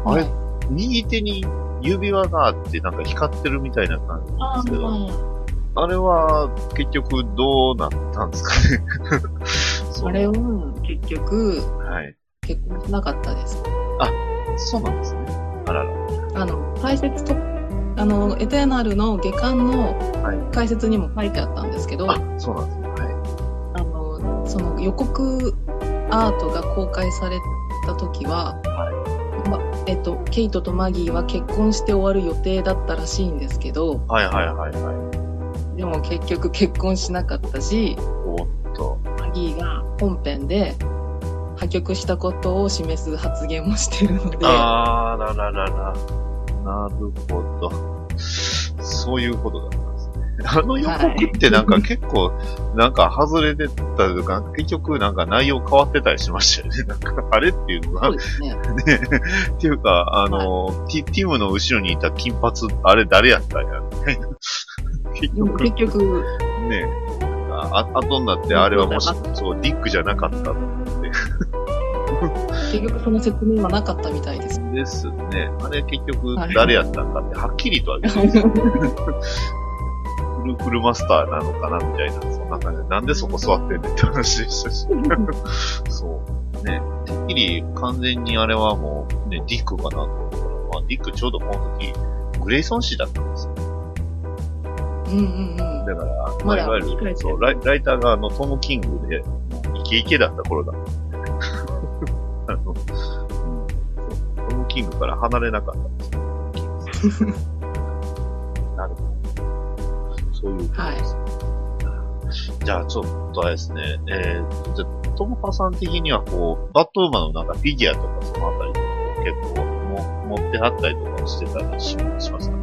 あれ、はい、右手に指輪があってなんか光ってるみたいな感じなんですけど、あれは結局どうなったんですかね。あれを結局、はい、結婚しなかったです。あ、そうなんですね。あらら。解説と、エターナルの下巻の解説にも書いてあったんですけど、はい、あ、そうなんですね。はい。その予告アートが公開された時は、はい、ケイトとマギーは結婚して終わる予定だったらしいんですけど、はいはいはいはい。でも結局結婚しなかったし、おっと。マギーが本編で破局したことを示す発言もしてるので。ああ、らららら。なるほど。そういうことだったんですね。予告ってなんか結構、はい、なんか外れてたとか、結局なんか内容変わってたりしましたよね。なんか、あれっていうのが。そうですね。ねっていうか、はい、ティムの後ろにいた金髪、あれ誰やったんやみたいな。結局。ねえ。後になってあれはもしそうディックじゃなかったと思って結局その説明はなかったみたいですですね。あれ結局誰やったんだってはっきりとは言うんですよフルマスターなのかなみたいな、そんな感じでなんでそこ座ってんねんって話でしたしそうね、てっきり完全にあれはもう、ね、ディックかなと思ったら、まあ、ディックちょうどこの時グレイソン氏だったんですよ。うんうんうん、だから、まあ、いわゆるそうライターがトム・キングでイケイケだった頃だったんで、ねトム・キングから離れなかったんですよなるほど、そういうことです、はい、じゃあちょっとあれですね、じゃあトムハさん的にはこうバットウーマンのなんかフィギュアとかそのあたりとか結構持ってはったりとかしてたりしますか？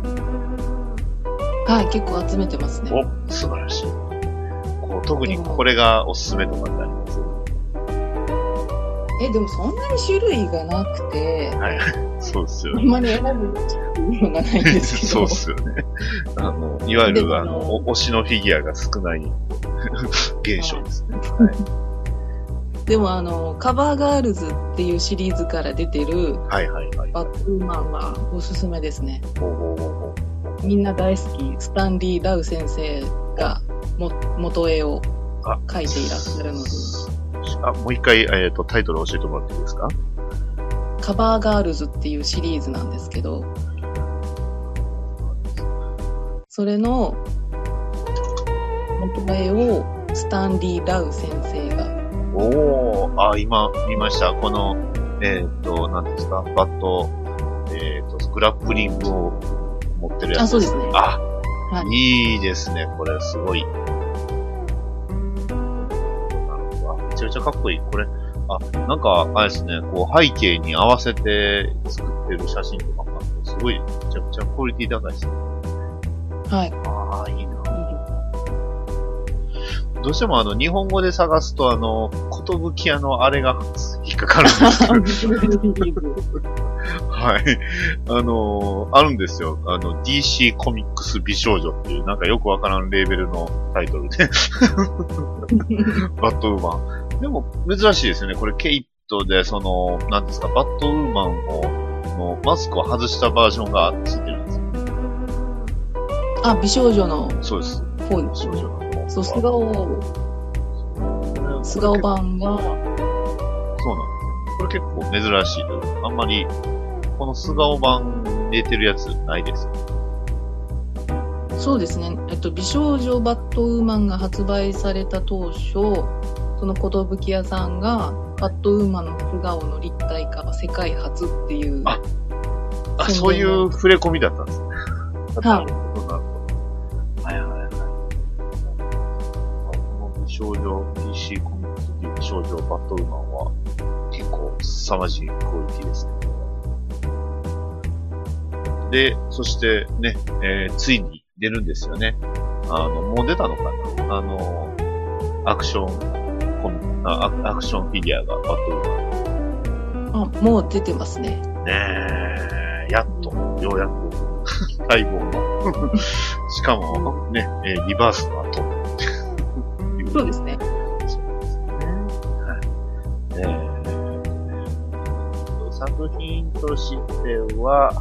はい、結構集めてますね。お、素晴らしい。こう、特にこれがおすすめとかってあります？でもそんなに種類がなくて。はい、そうですよね。あんまり選ぶのがないんですけど。そうですよね。いわゆる、推しのフィギュアが少ない現象ですね。はい、でもカバーガールズっていうシリーズから出てる、はいはいはい。バットウーマンはおすすめですね。ほうほうほうほう、みんな大好き、スタンリー・ダウ先生が元絵を描いていらっしゃるので。あ、もう一回、タイトル教えてもらっていいですか？カバーガールズっていうシリーズなんですけど、それの元絵をスタンリー・ダウ先生が。おー、あ、今見ました。この、何ですか、バット、グラップリングを持ってるやつですね。あ、そうですね。あ、はい、いいですね。これすごい。なるほど。めちゃめちゃかっこいい。これ、あ、なんかあれですね。こう背景に合わせて作ってる写真とかもあって、すごいめちゃめちゃクオリティ高いですね。はい。ああ、いいな。どうしても日本語で探すと寿屋のあれが引っかかるんですけどはい、あるんですよ、DC コミックス美少女っていうなんかよくわからんレーベルのタイトルでバットウーマンでも、珍しいですよね。これ、ケイトで、その、なんですか、バットウーマンのマスクを外したバージョンがついてるんですよ。あ、美少女の。そうです。方に。美少女の方。そう、素顔版が。そうなんです。これ結構珍しいという。あんまり、この素顔版出てるやつないです。そうですね。美少女バットウーマンが発売された当初、その寿屋さんがバットウーマンの素顔の立体化は世界初っていう。あ、そういう触れ込みだったんですね。なるほど、なるほど。はいはいはい。この美少女 PC コミックスという美少女バットウーマンは結構凄まじいクオリティですね。で、そしてね、ついに出るんですよね。もう出たのかな、アクションフィギュアがバトル。あ、もう出てますね。ねえ、やっと、ようやく、待望の。しかも、ね、リバースの後。そうですね。そうですね。はい。作品としては、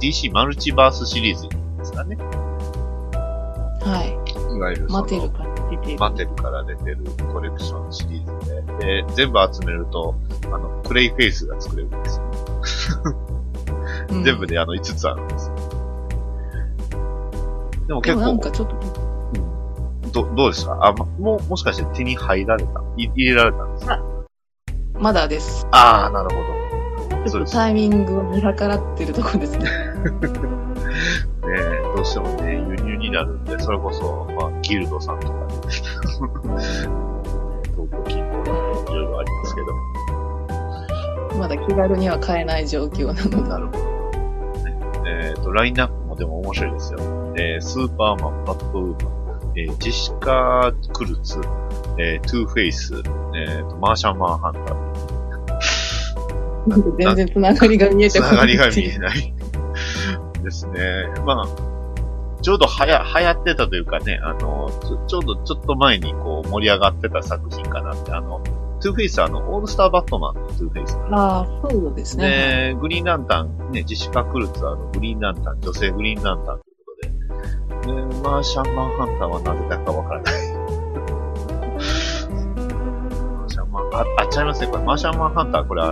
DC マルチバースシリーズですかね。はい。いわゆるマテルから出てるコレクションシリーズで、全部集めると、クレイフェイスが作れるんですよ。全部で5つあるんですよ。でも結構、なんかちょっと、どうでした？もしかして手に入れられたんですか？まだです。ああ、なるほど。ちょっとタイミングを見計らってるところですね。ねえ、どうしてもね、輸入になるんで、それこそ、ギルドさんとかね、東京近郊なんていろいろありますけど。まだ気軽には買えない状況なので。なるほど、ね。ラインナップもでも面白いですよ。スーパーマン、バットウーマン、ジェシカ・クルツ、トゥーフェイス、マーシャン・マンハンター、全然つながりが見えてこない。つながりが見えない。ですね。ちょうど流行ってたというかね、ちょっと前にこう盛り上がってた作品かなって、トゥーフェイスオールスターバットマンのトゥーフェイスなんで。ああ、そうですね。で、グリーンランタン、ね、ジェシカ・クルツはグリーンランタン、女性グリーンランタンということで、でマーシャンマンハンターはなぜだかわからない。あっちゃいますね。これ、マーシャンマンハンター、これ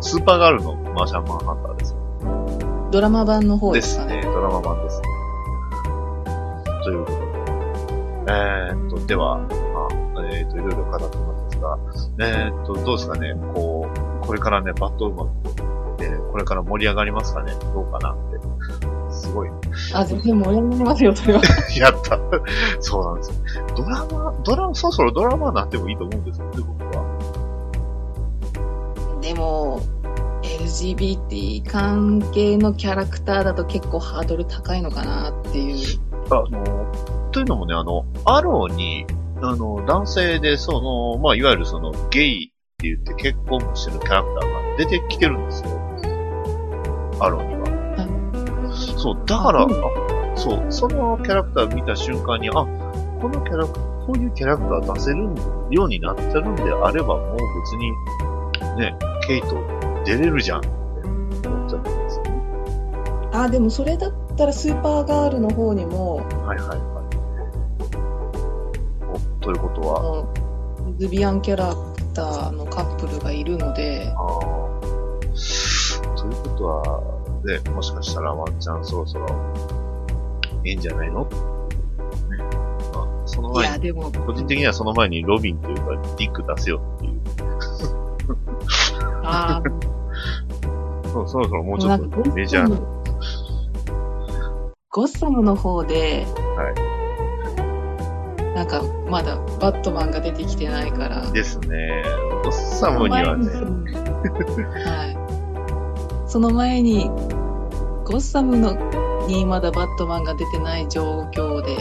スーパーガールのマーシャンマンハンターですよ。ドラマ版の方ですかね。ですね、ドラマ版ですね。ということで。では、いろいろ語ってますが、どうですかね、こう、これからね、バットウーマンで、これから盛り上がりますかね、どうかなって。すごい。あ、全然盛り上がりますよ、それは。やった。そうなんですよ。そろそろドラマになってもいいと思うんですよね、僕は。でも、LGBT 関係のキャラクターだと結構ハードル高いのかなっていう。というのもね、アローに、男性で、いわゆるゲイって言って結婚してるキャラクターが出てきてるんですよ。アローには。はい、そう、だから、そう、そのキャラクター見た瞬間に、こういうキャラクター出せるようになってるんであれば、もう別に、ね、ケイト、出れるじゃんって思っちゃったんですよね。あ、でもそれだったらスーパーガールの方にも。はいはいはい。ということはレズビアンキャラクターのカップルがいるので。ということは、ね、もしかしたらワンチャンそろそろいいんじゃないの？その前に、いやでも個人的にはその前にロビンというかディック出せよっていう。あそろそろもうちょっとメジャーな。ゴッサムの方で、はい、なんかまだバットマンが出てきてないから。ですね。ゴッサムにはね。はい。その前に、ゴッサムにまだバットマンが出てない状況で、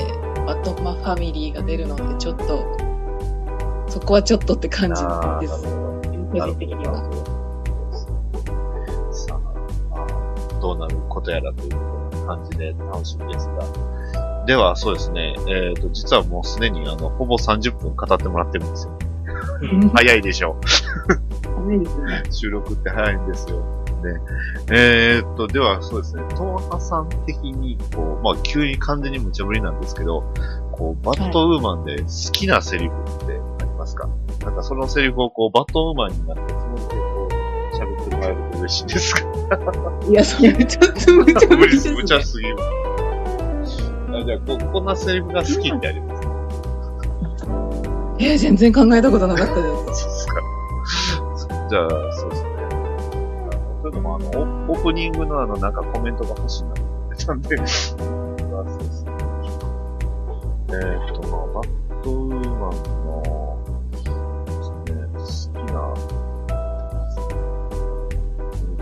バットマンファミリーが出るので、ちょっと、そこはちょっとって感じです。個人的には。どうなることやらという感じで楽しみですが。では、そうですね。実はもうすでにほぼ30分語ってもらってるんですよ。早いでしょ早いですね。収録って早いんですよ。ね、ではそうですね、トータさん的にこう、まあ急に完全に無茶ぶりなんですけど、こうバットウーマンで好きなセリフってありますか？はい、なんかそのセリフをこうバットウーマンになってつもりでこう喋ってもらえると嬉しいんですか？いや、それちょっと無茶ぶりですね。無茶すぎる。じゃあこんなセリフが好きってありますか？全然考えたことなかったです。そうですか。じゃあそうですね。ちょっともオープニングのなんかコメントが欲しいなと思ってたんで、バットウーマンのですね、好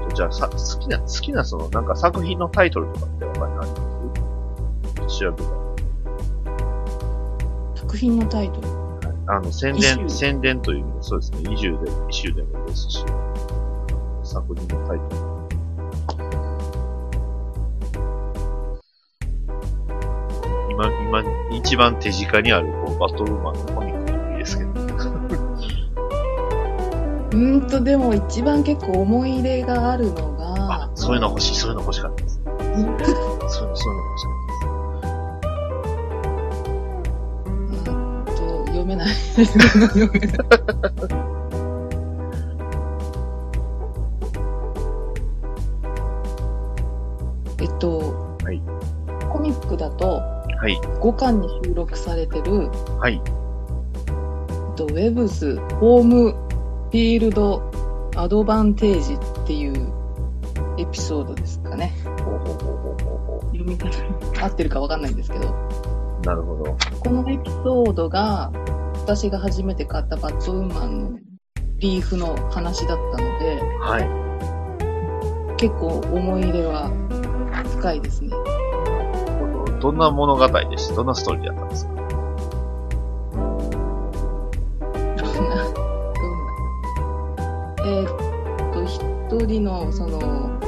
きな、じゃあ好きなそのなんか作品のタイトルとかって他にあります？調べた。作品のタイトル。宣伝という意味でそうですね。イシューでもですし。作品のタイトル。今一番手近にあるこうバトルマンのコミックでもいいですけど。でも一番結構思い入れがあるのが。そういうの欲しい、そういうの欲しかったです。そういうの欲しかったです。読めない。読めない。はい、コミックだと、はい、5巻に収録されてる、はい、ウェブズホームフィールドアドバンテージっていうエピソードですかね。読み方合ってるか分かんないんですけど。なるほど。このエピソードが私が初めて買ったバットウーマンのリーフの話だったので、はい、結構思い入れは深いですね。どんな物語でした？どんなストーリーだったんですか？一人のその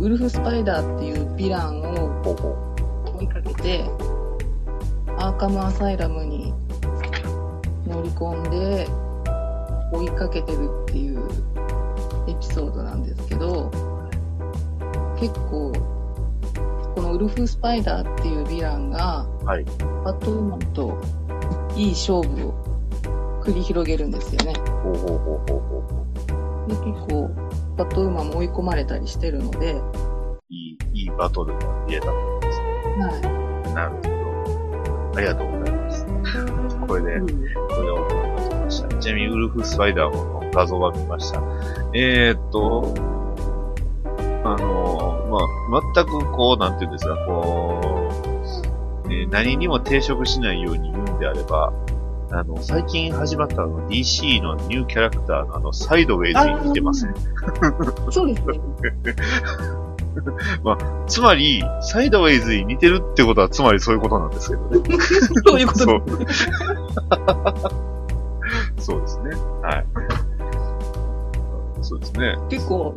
ウルフスパイダーっていうヴィランを追いかけてアーカムアサイラムに乗り込んで追いかけてるっていうエピソードなんですけど。結構このウルフスパイダーっていうヴィランが、はい、バットウーマンといい勝負を繰り広げるんですよね。で結構バットウーマンも追い込まれたりしてるのでいいバトルが見えたと思いますね。はい。なるほど。ありがとうございます。これでオープンが来ました。ちなみにウルフスパイダーの画像は見ました。全くこう、なんていうんですか、こう、何にも抵触しないように言うんであれば、最近始まったDC のニューキャラクターのサイドウェイズに似てません？そうですね。つまり、サイドウェイズに似てるってことは、つまりそういうことなんですけどね。そういうことですね。そうですね。はい。そうですね。結構、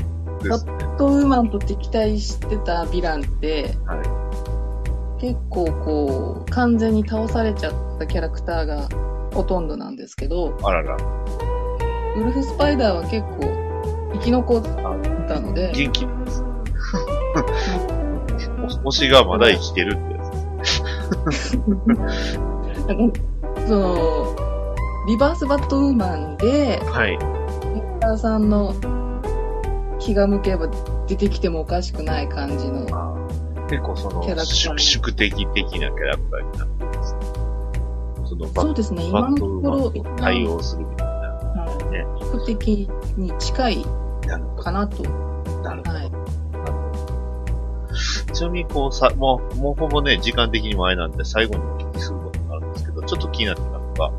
バットウーマンと敵対してたヴィランって、はい、結構こう完全に倒されちゃったキャラクターがほとんどなんですけど、あらら。ウルフスパイダーは結構生き残ったので元気なんです。推しがまだ生きてるってやつ。そのリバースバットウーマンで、はい。モーターさんの気が向けば出てきてもおかしくない感じのキャラクター。結構その宿敵的なキャラクターになってますね。そうですね、今のところ対応するみたいな、ね。宿敵に近いかなと。なるほど。はい、ちなみにこうもうほぼね、時間的にもあれなんで最後にお聞きすることになるんですけど、ちょっと気になってたのが、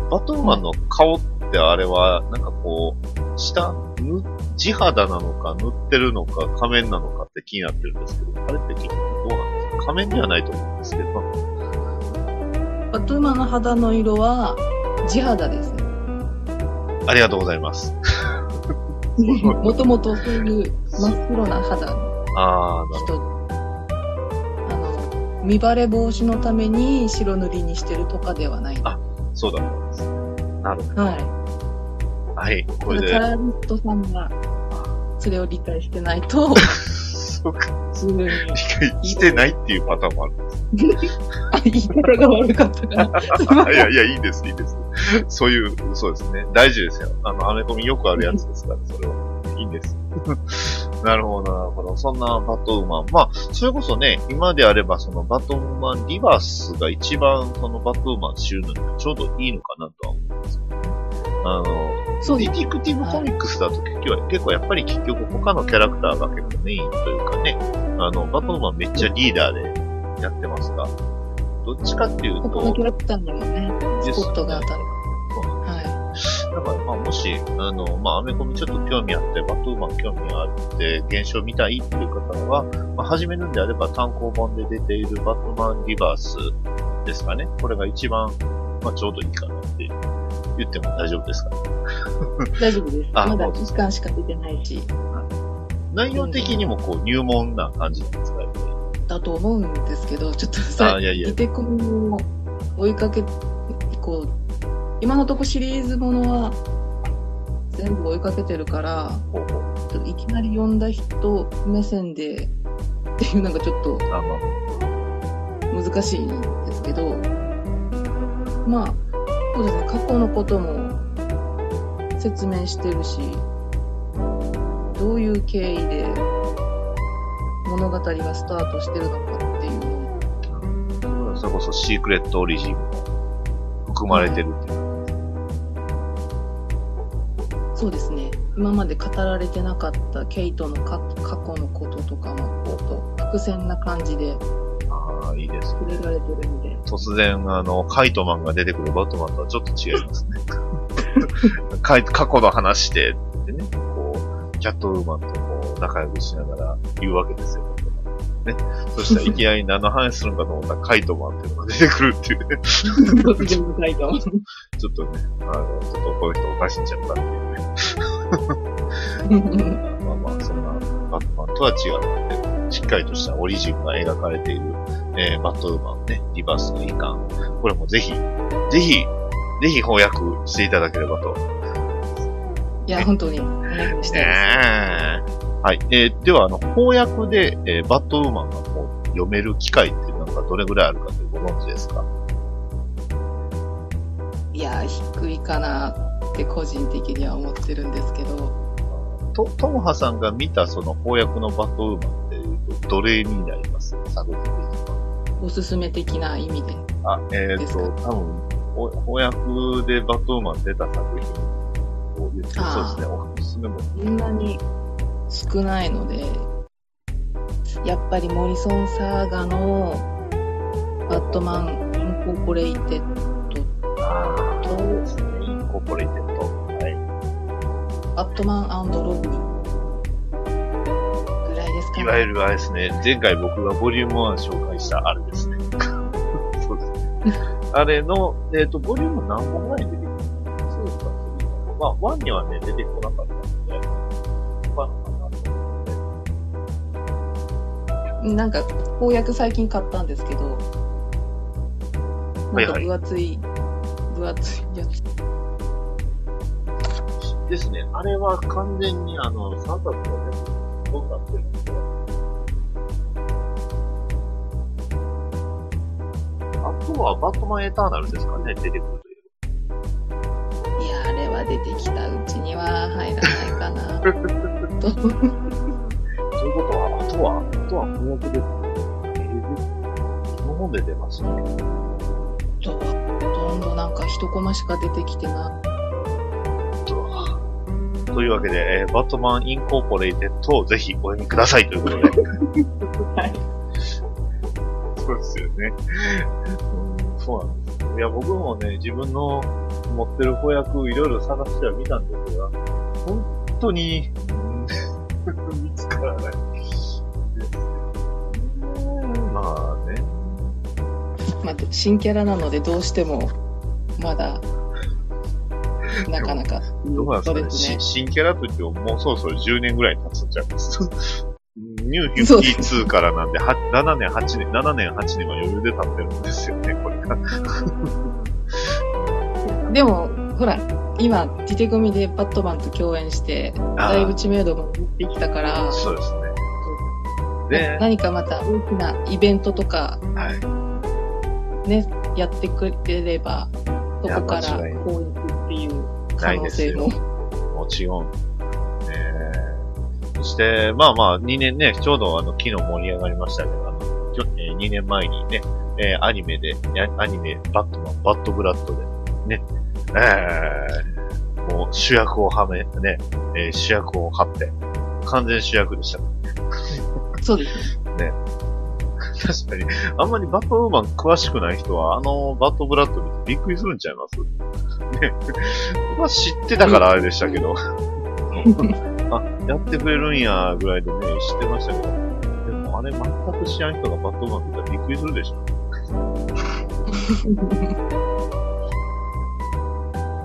バットウーマンの顔ってあれは、なんかこう、地肌なのか塗ってるのか仮面なのかって気になってるんですけど、あれって結局どうなんですか？仮面ではないと思うんですけど。バットウーマンの肌の色は地肌ですね。ありがとうございます。もともとそういう真っ黒な肌の人。見バレ防止のために白塗りにしてるとかではない。あ、そうだと思います。なるほど。はい。はい、これで。タラリストさんが、それを理解してないと、そうか。理解してないっていうパターンもあるんです。あ、言い方が悪かったから。いやいや、いいです、いいです。そういう、そうですね。大事ですよ。アメコミよくあるやつですから、それはいいんです。なるほど、なるほど。そんなバットウーマン。まあ、それこそね、今であれば、そのバットウーマンリバースが一番、そのバットウーマン知るのにちょうどいいのかなとは思うんですよね。ディティクティブコミックスだと結構やっぱり結局他のキャラクターが結構メインというかね、バットウーマンめっちゃリーダーでやってますが、どっちかっていうと、他のキャラクターにもね、スポットが当たる。だから、まあ、もし、まあ、アメコミちょっと興味あって、バットウーマン興味があって、現象見たいっていう方は、まあ、始めるんであれば、単行本で出ているバットマンリバースですかね。これが一番、まあ、ちょうどいいかなって言っても大丈夫ですかね。大丈夫です。まだ1巻しか出てないし。内容的にも、こう、入門な感じなんですかね。だと思うんですけど、ちょっとさ、リテコミを追いかけ、こう、今のとこシリーズものは全部追いかけてるから、いきなり読んだ人目線でっていうのがちょっと難しいんですけど、まあ、そうですね、過去のことも説明してるし、どういう経緯で物語がスタートしてるのかっていう。それこそシークレットオリジンも含まれてるっていう。そうですね、今まで語られてなかったケイトの過去のこととかもちょっと伏線な感じで触れられてるんで、いいですね、突然カイトマンが出てくるバットマンとはちょっと違いますね。過去の話でってね、こうキャットウーマンとこう仲良くしながら言うわけですよね。そしたらいきなり何の話するんかと思ったらカイトマンっていうのが出てくるっていうね。ちょっとね、ちょっとこの人おかしいんちゃったっていう。まあまあ、そんなバットマンとは違うので、しっかりとしたオリジンが描かれている、バットウーマンね、リバースの遺憾、これもぜひ翻訳していただければと。いや、本当に翻訳したいです。はい。では翻訳で、バットウーマンがこう読める機会ってなんかどれぐらいあるかってご存知ですか？いや、低いかな。って個人的には思ってるんですけど、トモハさんが見たその翻訳のバットウーマンっていうとどれになりますか？作品的におすすめ的な意味で。あ、多分翻訳でバットウーマン出た作品を言って、そうですね、おすすめもそんなに少ないので、やっぱりモリソンサーガのバットマンインコーポレイテッドとコーポレーテッド、はい、バットマン&ロブぐらいですかね。いわゆるあれですね、前回僕がボリューム1紹介したあれですね。そうですね。あれの、ボリューム何本前に出てくるそうですか。まあ、1にはね、出てこなかったので、まあ、なんか、翻訳最近買ったんですけど、なんか分厚いやつ。ですね。あれは完全に3冊のね、どうなってるんですか？あとはバットマンエターナルですかね、出てくるという。いや、あれは出てきたうちには入らないかな。ということは、あとは翻訳ですね。日本で出ますね。ほとんどなんか一コマしか出てきてない。というわけで、バットマンインコーポレイテッドをぜひお読みくださいということで。はい。そうですよね。そうなんです。いや、僕もね、自分の持ってる翻訳をいろいろ探しては見たんですが、本当に、見つからない。まあね。まあ、新キャラなのでどうしても、まだ、なかなか。どうなんですかね。新キャラといっても、もうそろそろ10年ぐらい経つんちゃいます。ニュー52からなんで、7年、8年は余裕で経ってるんですよね、これが。でもほら今ディテコミでバットマンと共演してだいぶ知名度も持ってきたから、そうですね。で何かまた大きなイベントとか、はい、ね、やってくれればそこからこういくっていう可能性ももちろん。そしてまあまあ2年ね、ちょうど昨日盛り上がりましたけど、2年前にね、アニメバットマンバッドブラッドでね、もう主役をはめね、主役を張って完全主役でしたからね。そうですね。確かにあんまりバットウーマン詳しくない人はバッドブラッドでびっくりするんちゃいますね。まあ知ってたからあれでしたけど。あ、やってくれるんやぐらいでね、知ってましたけど、でもあれ全く知らん人がバットマン見たらびっくりするでしょ。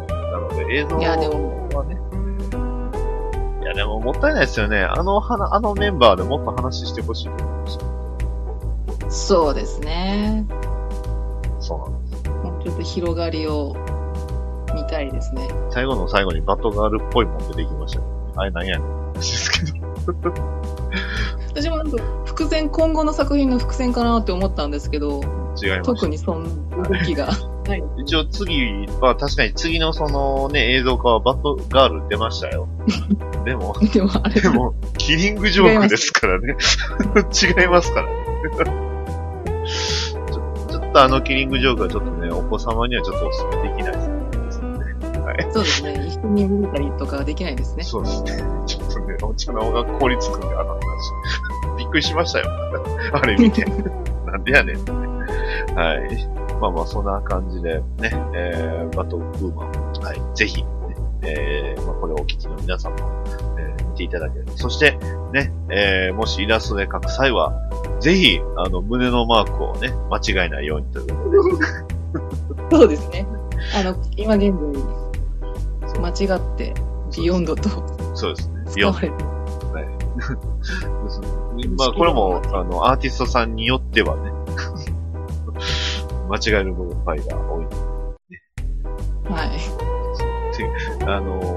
なので映像はね、いやでももったいないですよね。あのメンバーでもっと話してほしいと思いました。そうですね。そうなんです。もうちょっと広がりを見たいですね。最後の最後にバットガールっぽいもん出てきましたね。あれなんやねんですけど。私も伏線、今後の作品の伏線かなって思ったんですけど、違います。特にその動きがない。一応次は確かに次のそのね、映像化はバットガール出ましたよ。でもあれでもキリングジョークですからね。違いますからね。ちょっとキリングジョークはちょっとね、お子様にはちょっとお勧めできないです。そうですね。一緒に見たりとかはできないですね。そうですね。ちょっとね、お茶の方が凍りつくんで、あの話。びっくりしましたよ。あれ見て。なんでやねんって。はい。まあまあ、そんな感じでね、バトルウーマン。はい。ぜひ、ね、まあ、これをお聞きの皆さんも、見ていただければ。そして、ね、もしイラストで描く際は、ぜひ、胸のマークをね、間違えないようにということで。そうですね。今現在、間違ってビヨンドとそうですね。ビヨンド。はい。まあこれもアーティストさんによってはね、間違える部分が多いので、ね。は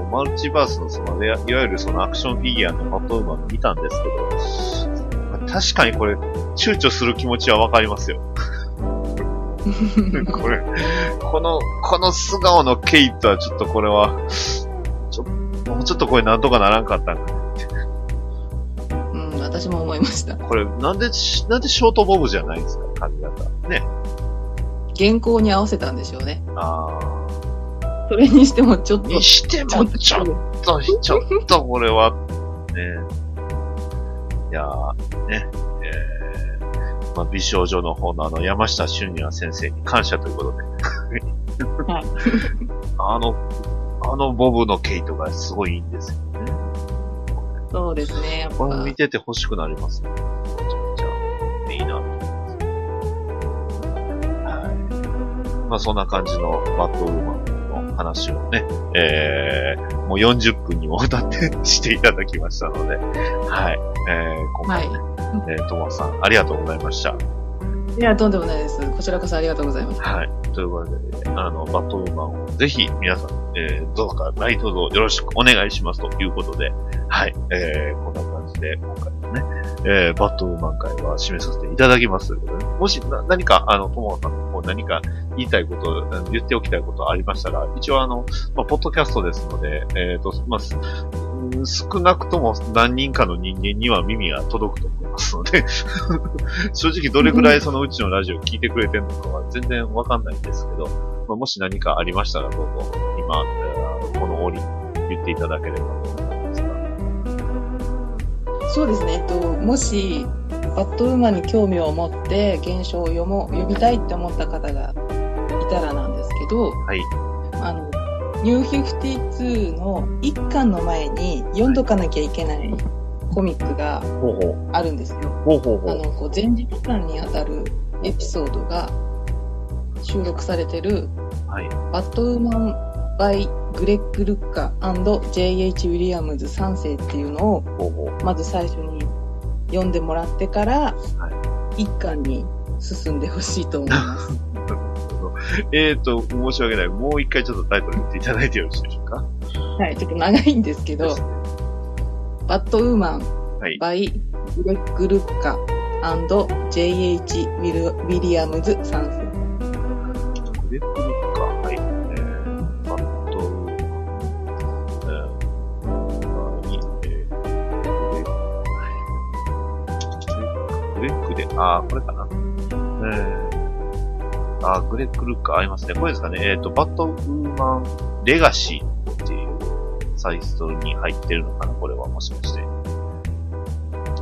い。マルチバースのそのいわゆるそのアクションフィギュアのバットウーマン見たんですけど、確かにこれ躊躇する気持ちはわかりますよ。この素顔のケイトはちょっとこれは、もうちょっとこれなんとかならんかったんかなって。うん、私も思いました。これなんでショートボブじゃないんですか、髪型。ね。原稿に合わせたんでしょうね。ああ。それにしてもちょっと。にしてもちょっとこれは、ね。いやー、ね。まあ、美少女の方の山下俊也先生に感謝ということで。ボブの毛糸がすごいいいんですよね。そうですね。やっぱこれ見てて欲しくなりますね。めちゃめちゃいいなと思います。はい。まあ、そんな感じのバットウーマンの話をね、もう40分にもわたってしていただきましたので、はい。今回、ね。はい、トモさん、ありがとうございました。いや、とんでもないです。こちらこそありがとうございます。はい。ということで、バットウーマンをぜひ皆さん、どうか何卒よろしくお願いしますということで、はい。こんな感じで、今回のね、バットウーマン会は締めさせていただきますということで、もし何か、ともさんの方何か言いたいこと、言っておきたいことありましたら、一応まあ、ポッドキャストですので、まあ、少なくとも何人かの人間には耳が届くと思いますので、正直どれぐらいそのうちのラジオ聞いてくれてるのかは全然わかんないんですけど、まあ、もし何かありましたらどうぞ今、この折言っていただければと思いますが。そうですね。もしバットウーマンに興味を持って原書を読みたいって思った方がいたらなんですけど、はい、ニュー52の1巻の前に読んどかなきゃいけないコミックがあるんですよ。こう前日間にあたるエピソードが収録されてる、はい、バットウーマン by グレッグ・ルッカ &J.H. ウィリアムズ3世っていうのをまず最初に読んでもらってから1巻に進んでほしいと思います。申し訳ない。もう一回ちょっとタイトル言っていただいてよろしいでしょうか。はい、ちょっと長いんですけど、バッドウーマン、はい、バイ・グルッカ&J.H. ウィリアムズ3世。グレッグルッカ、はい。バッドウーマン、グレッグで、これかな。グレッグルッカありますね。これですかね。バッドウーマンレガシーっていうサイストに入ってるのかな、これは、もしかして。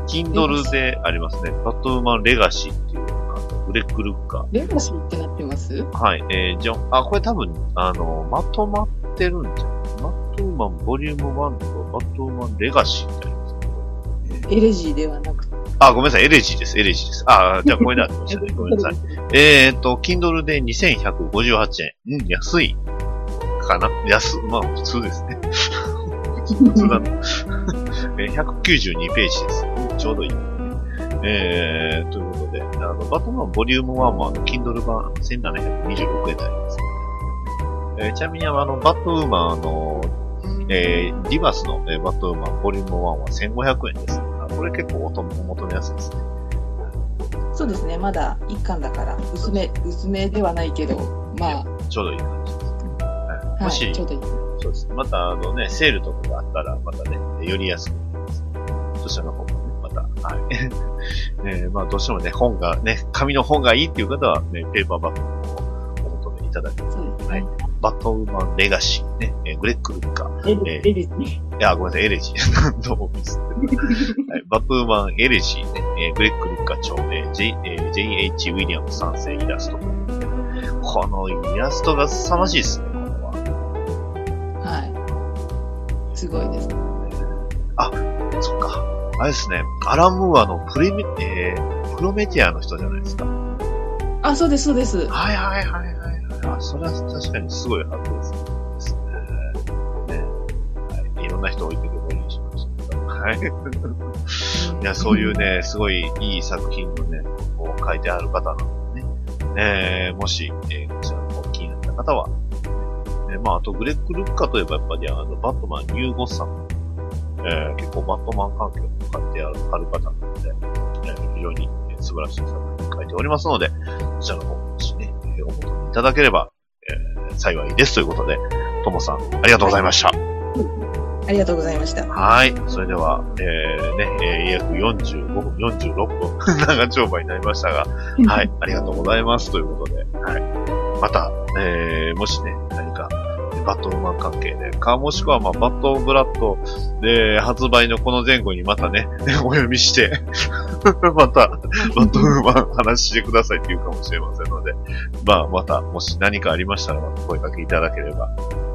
Kindle でありますね。バッドウーマンレガシーっていうのが、グレッグルッカ。レガシーってなってます？はい。じゃあ、これ多分、まとまってるんじゃない？バッドウーマンボリューム1とバッドウーマンレガシーってありますね。エレジーではなくて。ごめんなさい。エレジーです。じゃあこれであってましたね。ごめんなさい。Kindle で2158円。安い。かな？まあ普通ですね。普通だな。192ページです。ちょうどいい、ね。ということで、バットマンボリューム1は、Kindle 版1726円であります。ちなみに、バットウーマンディバースの、バットウーマンボリューム1は1500円です。これ結構お求めやすいですね。そうですね。まだ1巻だから、薄めではないけど、まあ。ちょうどいい感じですね。はい。もし、ちょうどいい。そうですね。また、セールとかがあったら、またね、より安くなります。そしたらはい。まあ、どうしてもね、本がね、紙の本がいいっていう方は、ね、ペーパーバッグをお求めいただきます。はい。バッドウーマンレガシー、ね、グレッグルッカ。エレジー。ごめんなさい、エレジー。どうもです、はい。バッドウーマンエレジー、ね、グレッグルッカ著名、J.H. ウィリアム3世イラストということで。このイラストが凄まじいですね、これは。はい。すごいですね。そっか。あれですね、アラン・ムーアのプロメティアの人じゃないですか。そうです、そうです。はい。それは確かにすごい発見ですね。はい。いろんな人置いてくるようにしました。はい。いや、そういうね、すごいいい作品のね、こう書いてある方なのでね。もし、こちらの気になった方は、まあ、あと、グレッグ・ルッカといえば、やっぱりバットマン・ニューゴッサム。結構バットマン関係を書いてある方なので、非常に素晴らしい作品を書いておりますので、こちらの方もしね、お求めいただければ、幸いですということで、ともさん、ありがとうございました。ありがとうございました。はい。それでは、約46分、長丁場になりましたが、はい、ありがとうございますということで、はい。また、もしね、何か、バッドウーマン関係で、もしくは、まあ、バッドブラッドで発売のこの前後にまたね、お読みして、また、バッドウーマン話してくださいって言うかもしれませんので、まあ、また、もし何かありましたら、声かけいただければ、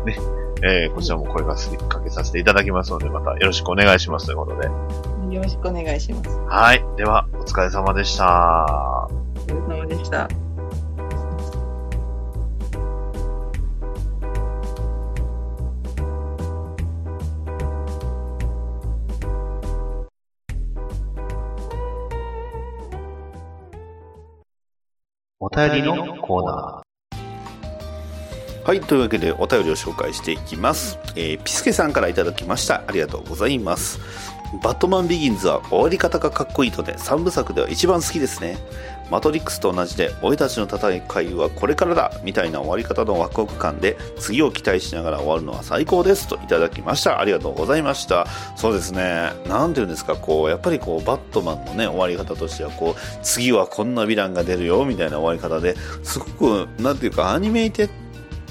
ね、こちらも声かけさせていただきますので、またよろしくお願いしますということで。よろしくお願いします。はい。では、お疲れ様でした。お疲れ様でした。お便りのコーナー。はい、というわけでお便りを紹介していきます。ピスケさんからいただきました。ありがとうございます。バットマンビギンズは終わり方がかっこいいので3部作では一番好きですね。マトリックスと同じで俺たちの戦いはこれからだみたいな終わり方のワクワク感で次を期待しながら終わるのは最高ですといただきました。ありがとうございました。そうですね、なんていうんですか、こうやっぱりこうバットマンのね終わり方としてはこう次はこんなヴィランが出るよみたいな終わり方ですごくなんていうかアニメイテッ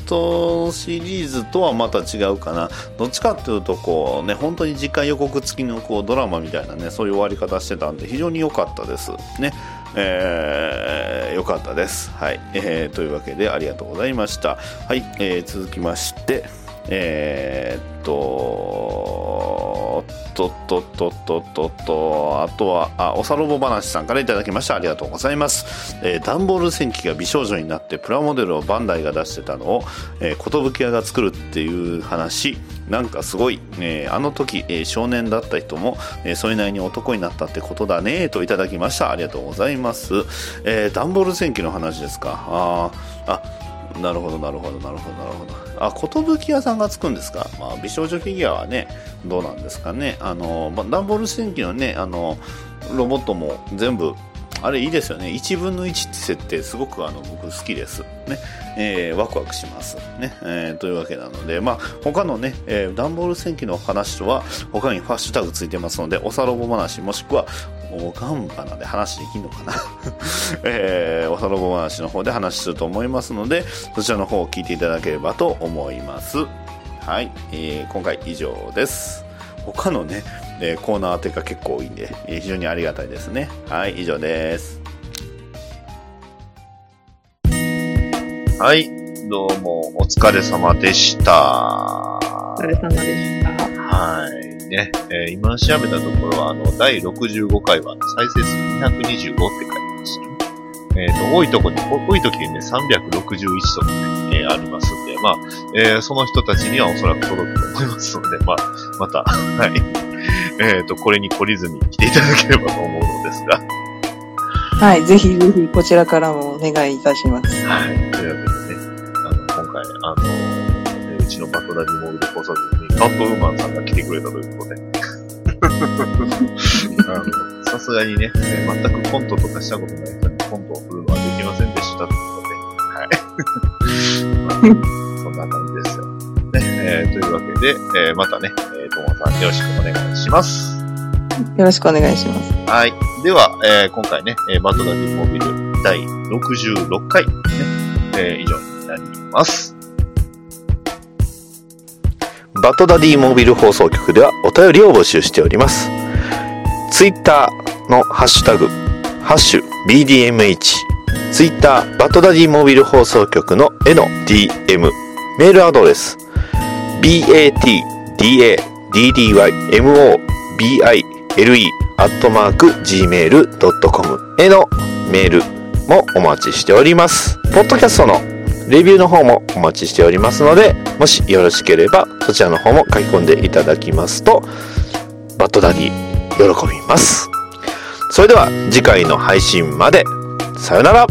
ドシリーズとはまた違うかな。どっちかっていうとこうね本当に次回予告付きのこうドラマみたいなねそういう終わり方してたんで非常に良かったですね。良かったです。はい、というわけでありがとうございました。はい、続きましてあとはおさろぼ話さんからいただきました。ありがとうございます。段ボール戦記が美少女になってプラモデルをバンダイが出してたのを寿屋が作るっていう話なんかすごい、あの時、少年だった人も、それなりに男になったってことだねといただきました。ありがとうございます。段ボール戦記の話ですか。なるほどなるほどなるほどなるほど。あ、寿屋さんがつくんですか。まあ美少女フィギュアはねどうなんですかね。ダンボール戦記のねロボットも全部あれいいですよね。1分の1って設定すごく僕好きです、ねワクワクします、ねというわけなので、まあ、他のね、ダンボール戦記の話とは他にハッシュタグついてますので、おさろぼ話もしくはおがんばなで話できるのかな、おさろぼ話の方で話すると思いますので、そちらの方を聞いていただければと思います。はい、今回以上です。他のね、コーナーというか結構多いんで、非常にありがたいですね。はい、以上です。はい、どうもお疲れ様でした。お疲れ様でした。はい、ね、今調べたところは第65回は再生数225って書いてましたね。多い時にね361とかね、ありますんで、まあ、その人たちにはおそらく届くと思いますので、まあまたはい。これに懲りずに来ていただければと思うのですが。はい、ぜひぜひこちらからもお願いいたします。はい、というわけでね、今回、うちのバトラジモールで放送局にカットウーマンさんが来てくれたということで、さすがにね、全くコントとかしたことない人にコントを振るのはできませんでしたということで、はい。そんな感じですよ。ね、というわけで、またね、ともさんよろしくお願いします。よろしくお願いします。はい。では、今回ね、バトラジモビル第66回、ね以上になります。バトダディモビル放送局ではお便りを募集しております。ツイッターのハッシュタグ、ハッシュ BDMH、ツイッターバトダディモビル放送局の絵の DM、メールアドレス、batdaddymobile@gmail.com へのメールもお待ちしております。ポッドキャストのレビューの方もお待ちしておりますので、もしよろしければそちらの方も書き込んでいただきますと、バッドダディ喜びます。それでは次回の配信まで。さよなら。